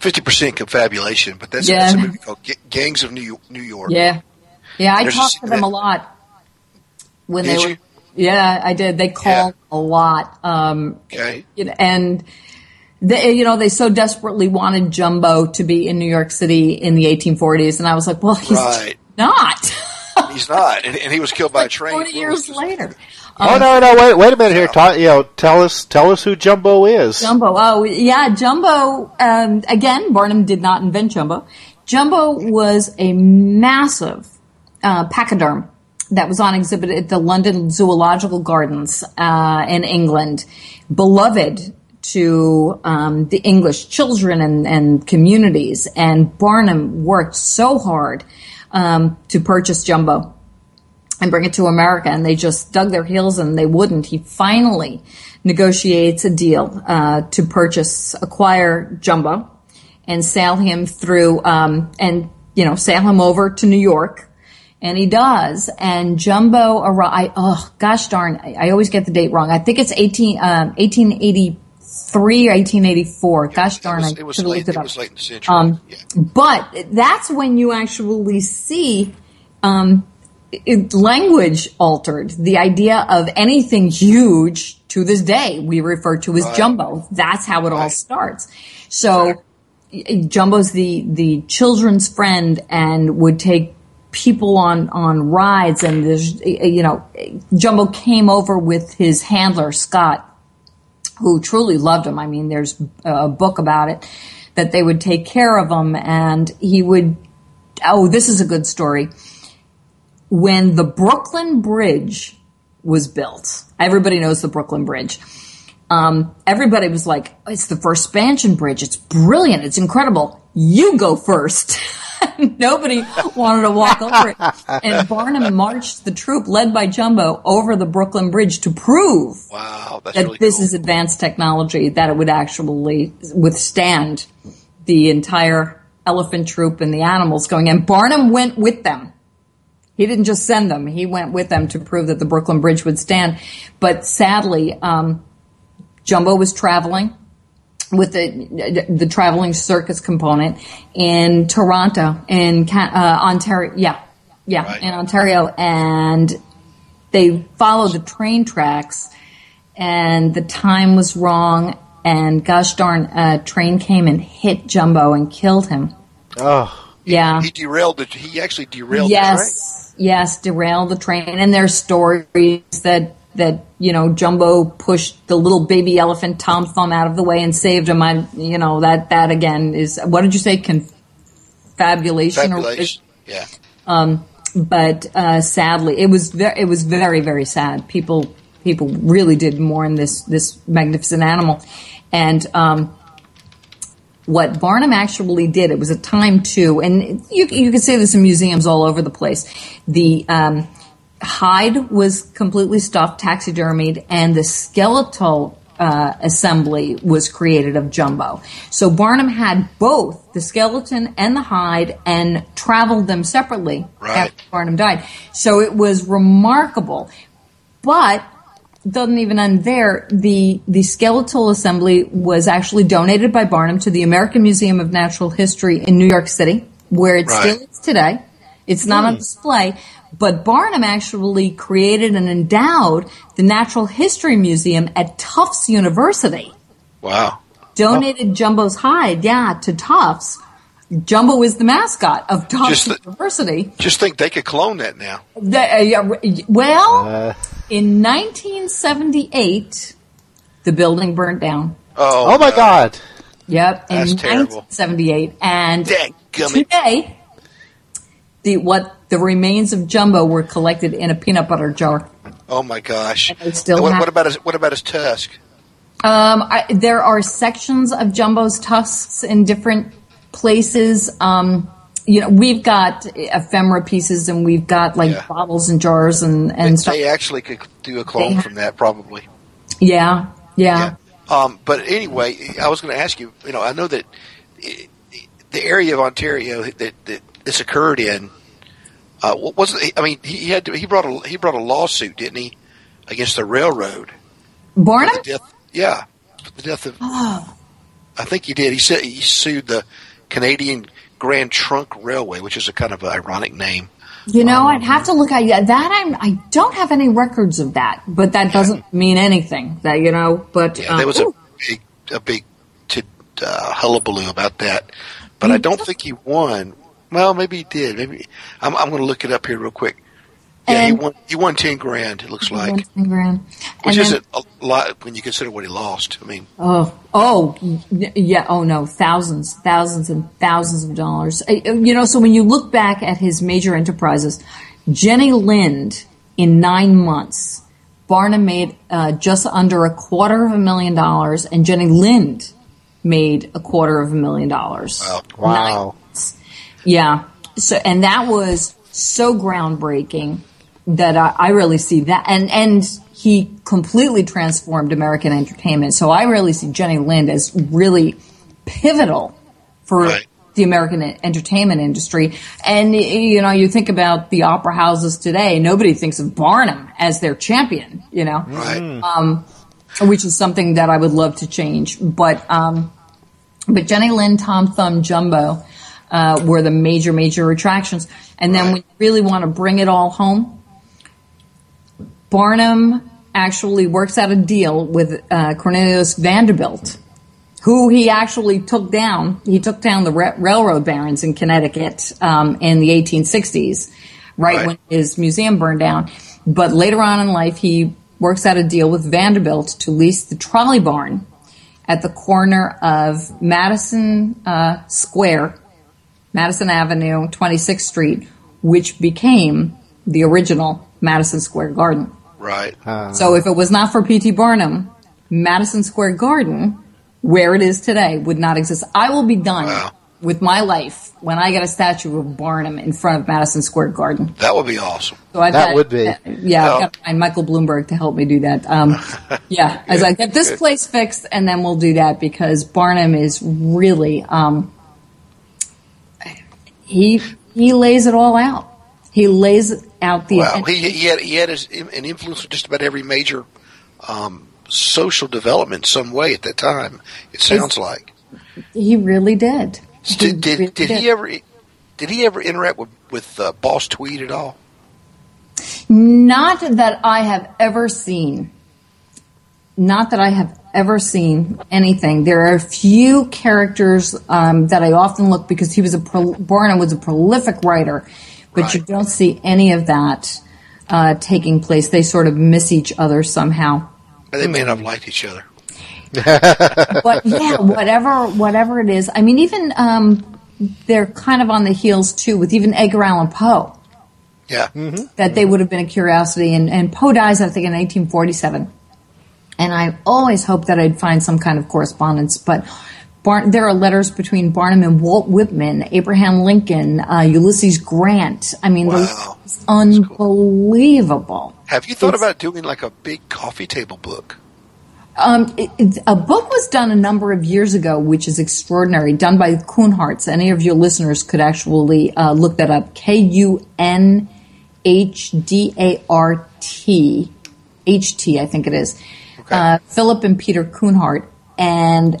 50% confabulation. But that's a movie called Gangs of New York. Yeah. Yeah, I talked to them a lot when they were. You? Yeah, I did. They called a lot. Okay. And they so desperately wanted Jumbo to be in New York City in the 1840s, and I was like, well, he's not. He's not, and he was killed by a train 40 years later. Wait a minute here. Tell us who Jumbo is. Jumbo. Oh, yeah, Jumbo. Again, Barnum did not invent Jumbo. Jumbo was a massive pachyderm that was on exhibit at the London Zoological Gardens in England, beloved to the English children and communities. And Barnum worked so hard to purchase Jumbo and bring it to America, and they just dug their heels and they wouldn't. He finally negotiates a deal to acquire Jumbo and sail him through sail him over to New York. And he does. And Jumbo arrived. I always get the date wrong. I think it's 1883 or 1884. I should have looked it up. It was late in the century. But that's when you actually see language altered. The idea of anything huge to this day we refer to as Jumbo. That's how it all starts. So Jumbo's the children's friend and would take people on rides, and Jumbo came over with his handler Scott, who truly loved him. I mean, there's a book about it that they would take care of him, and he would. Oh, this is a good story. When the Brooklyn Bridge was built, everybody knows the Brooklyn Bridge. Everybody was like, "It's the first expansion bridge. It's brilliant. It's incredible. You go first." Nobody wanted to walk over it. And Barnum marched the troop, led by Jumbo, over the Brooklyn Bridge to prove is advanced technology, that it would actually withstand the entire elephant troop and the animals going. And Barnum went with them. He didn't just send them. He went with them to prove that the Brooklyn Bridge would stand. But sadly, Jumbo was traveling with the traveling circus component in Toronto, in Ontario. In Ontario. And they followed the train tracks, and the time was wrong, and gosh darn, a train came and hit Jumbo and killed him. Oh. Yeah. He actually derailed the train. Yes, derailed the train. And there's stories that Jumbo pushed the little baby elephant Tom Thumb out of the way and saved him. That again is, what did you say? Confabulation? Confabulation. Yeah. But sadly, it was very, very sad. People really did mourn this magnificent animal. And what Barnum actually did, it was a time to, and you can see this in museums all over the place. The hide was completely stuffed, taxidermied, and the skeletal assembly was created of Jumbo. So Barnum had both the skeleton and the hide and traveled them separately after Barnum died. So it was remarkable. But it doesn't even end there. The skeletal assembly was actually donated by Barnum to the American Museum of Natural History in New York City, where it still is today. It's not on display. But Barnum actually created and endowed the Natural History Museum at Tufts University. Wow. Donated Jumbo's hide, to Tufts. Jumbo is the mascot of Tufts University. Just think they could clone that now. In 1978, the building burnt down. Oh my God. Yep, that's in terrible. 1978. And today, the remains of Jumbo were collected in a peanut butter jar. Oh my gosh! What about his tusk? There are sections of Jumbo's tusks in different places. We've got ephemera pieces, and we've got bottles and jars and stuff. They actually could do a clone from that, probably. Yeah. But anyway, I was going to ask you. I know that the area of Ontario that this occurred in. He brought a lawsuit, didn't he, against the railroad. Barnum? The death of. Oh. I think he did. He said he sued the Canadian Grand Trunk Railway, which is a kind of an ironic name. You know, I'd have to look at that. I don't have any records of that, but that doesn't mean anything. That you know, but there was a big hullabaloo about that. But I don't think he won. Well, maybe he did. Maybe I'm going to look it up here real quick. Yeah, and he won $10,000. It looks like $10,000, which isn't a lot when you consider what he lost. I mean, thousands and thousands of dollars. You know, so when you look back at his major enterprises, Jenny Lind in 9 months, Barnum made just under $250,000, and Jenny Lind made $250,000. Wow! Yeah. So, and that was so groundbreaking that I really see that. And he completely transformed American entertainment. So I really see Jenny Lind as really pivotal for the American entertainment industry. And, you know, you think about the opera houses today, nobody thinks of Barnum as their champion, you know, which is something that I would love to change. But Jenny Lind, Tom Thumb, Jumbo were the major attractions. And then when you really want to bring it all home, Barnum actually works out a deal with Cornelius Vanderbilt, who he actually took down. He took down the railroad barons in Connecticut in the 1860s, right when his museum burned down. But later on in life, he works out a deal with Vanderbilt to lease the trolley barn at the corner of Madison Square, Madison Avenue, 26th Street, which became the original Madison Square Garden. Right. So if it was not for P.T. Barnum, Madison Square Garden, where it is today, would not exist. I will be done with my life when I get a statue of Barnum in front of Madison Square Garden. That would be awesome. So that would be. I've got to find Michael Bloomberg to help me do that. As I get this place fixed, and then we'll do that, because Barnum is really... He lays it all out. He lays out the... Wow. He had an influence on just about every major social development some way at that time, it sounds like. He really did. Did he ever interact with Boss Tweed at all? Not that I have ever seen. Not that I have ever seen anything. There are a few characters that I often look, because he was Barnum was a prolific writer, but you don't see any of that taking place. They sort of miss each other somehow. They may not have liked each other. But yeah, whatever it is. I mean, even they're kind of on the heels too with even Edgar Allan Poe. Yeah, that they would have been a curiosity. And Poe dies, I think, in 1847. And I always hoped that I'd find some kind of correspondence. But there are letters between Barnum and Walt Whitman, Abraham Lincoln, Ulysses Grant. I mean, it's unbelievable. Cool. Have you thought about doing like a big coffee table book? A book was done a number of years ago, which is extraordinary, done by Kunhartz. Any of your listeners could actually look that up. Kunhdart, H-T, I think it is. Philip and Peter Kunhart, and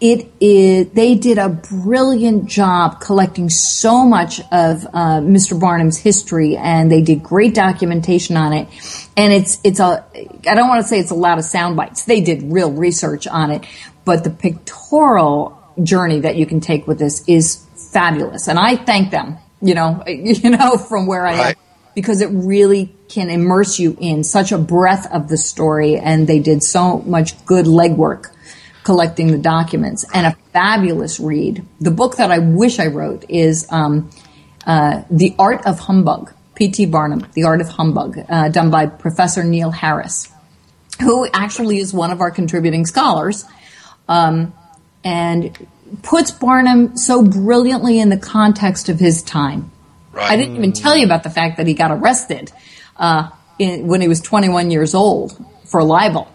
they did a brilliant job collecting so much of Mr. Barnum's history, and they did great documentation on it. And I don't want to say it's a lot of sound bites. They did real research on it, but the pictorial journey that you can take with this is fabulous. And I thank them, you know, from where I am, because it really can immerse you in such a breadth of the story, and they did so much good legwork collecting the documents, and a fabulous read. The book that I wish I wrote is The Art of Humbug, P.T. Barnum, The Art of Humbug, done by Professor Neil Harris, who actually is one of our contributing scholars, and puts Barnum so brilliantly in the context of his time. Right. I didn't even tell you about the fact that he got arrested when he was 21 years old for libel.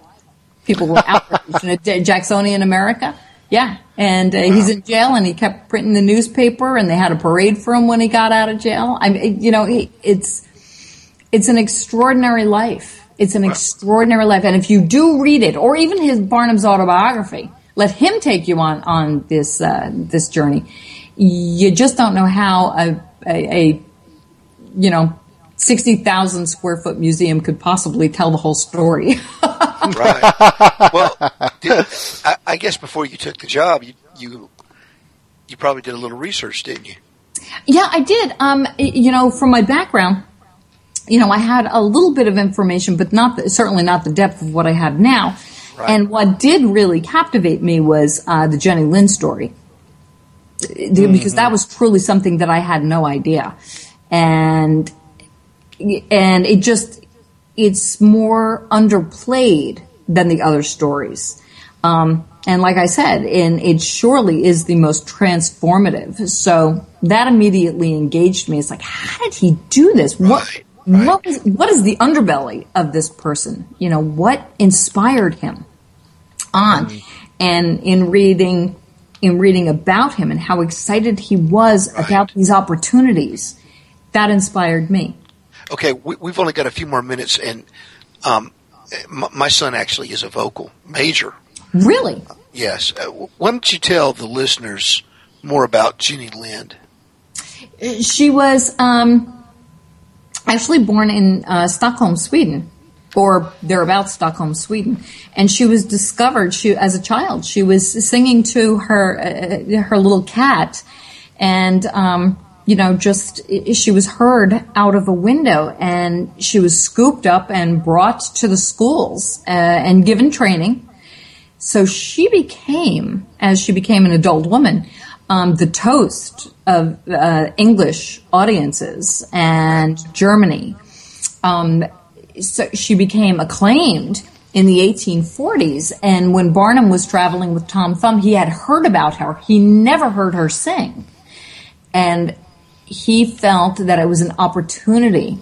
People were outraged in Jacksonian America. Yeah. And he's in jail, and he kept printing the newspaper, and they had a parade for him when he got out of jail. I mean, you know, it's an extraordinary life. It's an extraordinary life. And if you do read it, or even his Barnum's autobiography, let him take you on this this journey. You just don't know how a you know, 60,000 square foot museum could possibly tell the whole story. Right. Well, I guess before you took the job, you probably did a little research, didn't you? Yeah, I did. You know, from my background, you know, I had a little bit of information, but certainly not the depth of what I have now. Right. And what did really captivate me was the Jenny Lind story, mm-hmm. because that was truly something that I had no idea, and it just it's more underplayed than the other stories. And like I said, it surely is the most transformative. So that immediately engaged me. It's like, how did he do this? What is the underbelly of this person? You know, what inspired him on? Mm-hmm. And in reading about him and how excited he was about these opportunities, that inspired me. Okay, we've only got a few more minutes, and my son actually is a vocal major. Really? Yes. Why don't you tell the listeners more about Jenny Lind? She was actually born in Stockholm, Sweden, or thereabouts Stockholm, Sweden. And she was discovered as a child. She was singing to her little cat, and you know, just she was heard out of a window, and she was scooped up and brought to the schools and given training. So she became an adult woman, the toast of English audiences and Germany. So she became acclaimed in the 1840s. And when Barnum was traveling with Tom Thumb, he had heard about her. He never heard her sing. And he felt that it was an opportunity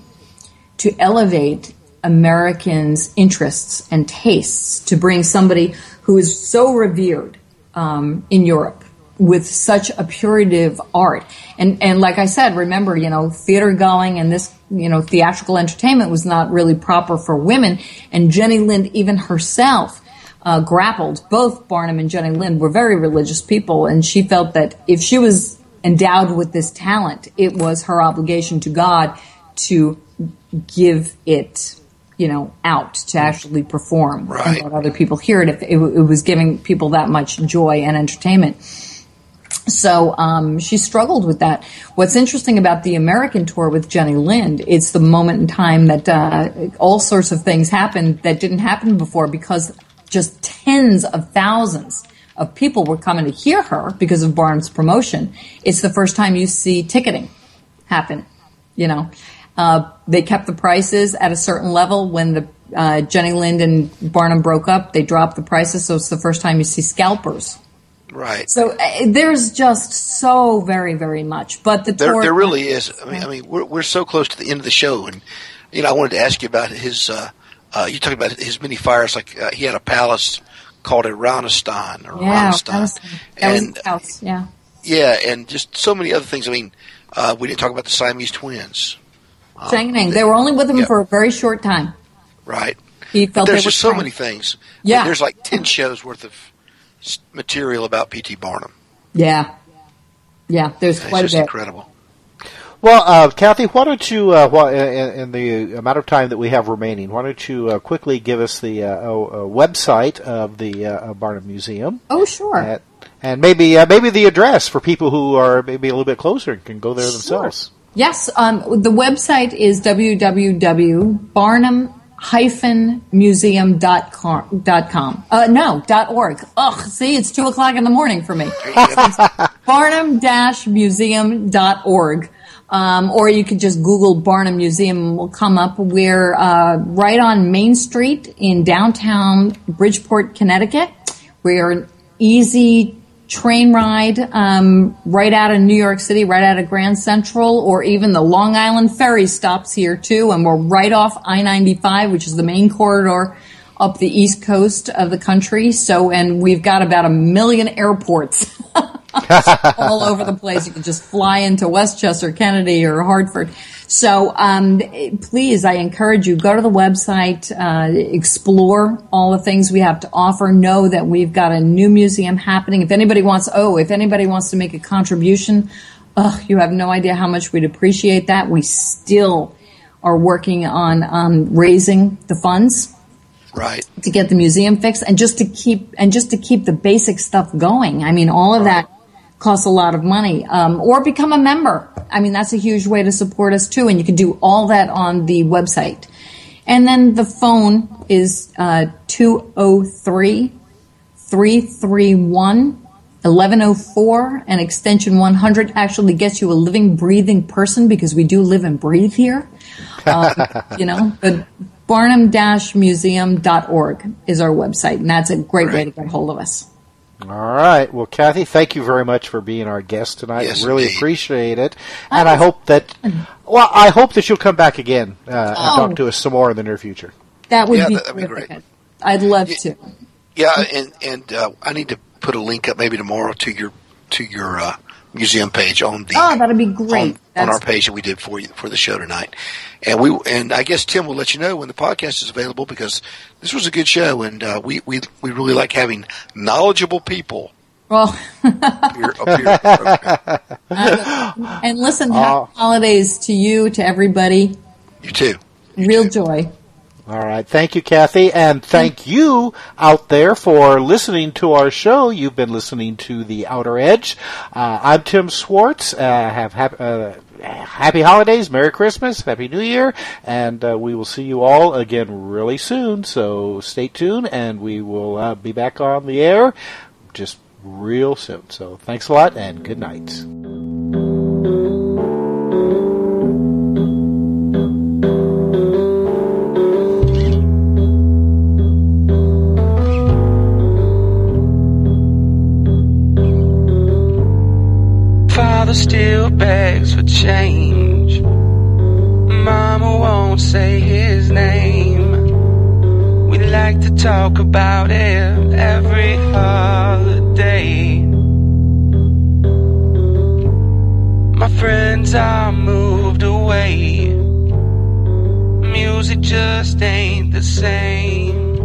to elevate Americans' interests and tastes, to bring somebody who is so revered in Europe with such a purative art. And like I said, remember, you know, theater going and this, you know, theatrical entertainment was not really proper for women. And Jenny Lind, even herself, grappled. Both Barnum and Jenny Lind were very religious people, and she felt that if she was endowed with this talent, it was her obligation to God to give it, you know, out, to actually perform and let other people hear it if it was giving people that much joy and entertainment. So she struggled with that. What's interesting about the American tour with Jenny Lind, it's the moment in time that all sorts of things happened that didn't happen before, because just tens of thousands of people were coming to hear her because of Barnum's promotion. It's the first time you see ticketing happen, you know. They kept the prices at a certain level. When the Jenny Lind and Barnum broke up, they dropped the prices, so it's the first time you see scalpers. Right. So there's just so very, very much. But there really is. I mean, we're so close to the end of the show, and you know, I wanted to ask you about his. You talked about his many fires. Like he had a palace called Iranistan or Iranistan. Yeah. Yeah, and just so many other things. I mean, we didn't talk about the Siamese twins. They were only with him for a very short time. Right. He felt there's just so many things. Yeah. I mean, there's like 10 shows worth of material about P.T. Barnum. Yeah. Yeah, there's quite a bit. It's just incredible. Well, Kathy, why don't you, in the amount of time that we have remaining, why don't you quickly give us the website of the Barnum Museum? Oh, sure. And maybe the address for people who are maybe a little bit closer and can go there themselves. Yes, the website is www.barnum-museum.com. .org. Ugh, see, it's 2 o'clock in the morning for me. barnum-museum.org. Or you could just Google Barnum Museum, will come up. We're right on Main Street in downtown Bridgeport, Connecticut. We're an easy train ride right out of New York City, right out of Grand Central, or even the Long Island ferry stops here too, and we're right off I-95, which is the main corridor up the east coast of the country. So, and we've got about a million airports all over the place. You can just fly into Westchester, Kennedy, or Hartford. So please, I encourage you, go to the website, explore all the things we have to offer. Know that we've got a new museum happening. If anybody wants to make a contribution, you have no idea how much we'd appreciate that. We still are working on raising the funds. Right. To get the museum fixed and just to keep the basic stuff going. I mean, all of that costs a lot of money. Or become a member. I mean, that's a huge way to support us too. And you can do all that on the website. And then the phone is 203-331-1104 and extension 100 actually gets you a living, breathing person because we do live and breathe here. Barnum-museum.org is our website, and that's a great way to get hold of us. All right. Well, Kathy, thank you very much for being our guest tonight. Yes, I really appreciate it. And I hope that you'll come back again and talk to us some more in the near future. That would be terrific. Great. I'd love to. Yeah, and I need to put a link up maybe tomorrow to your museum page on the that'd be great on our page that we did for you for the show tonight, and I guess Tim will let you know when the podcast is available because this was a good show and we really like having knowledgeable people. Well, up here. And listen, happy holidays to you, to everybody. You too. Real joy. All right. Thank you, Kathy. And thank you out there for listening to our show. You've been listening to The Outer Edge. I'm Tim Schwartz. Happy holidays, Merry Christmas, Happy New Year, and we will see you all again really soon. So stay tuned, and we will be back on the air just real soon. So thanks a lot, and good night. Still begs for change. Mama won't say his name. We like to talk about it every holiday. My friends are moved away. Music just ain't the same.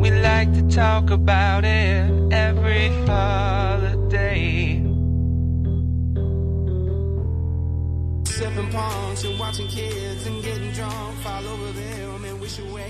We like to talk about it every holiday. 7 pounds and watching kids and getting drunk, fall over them and wish away.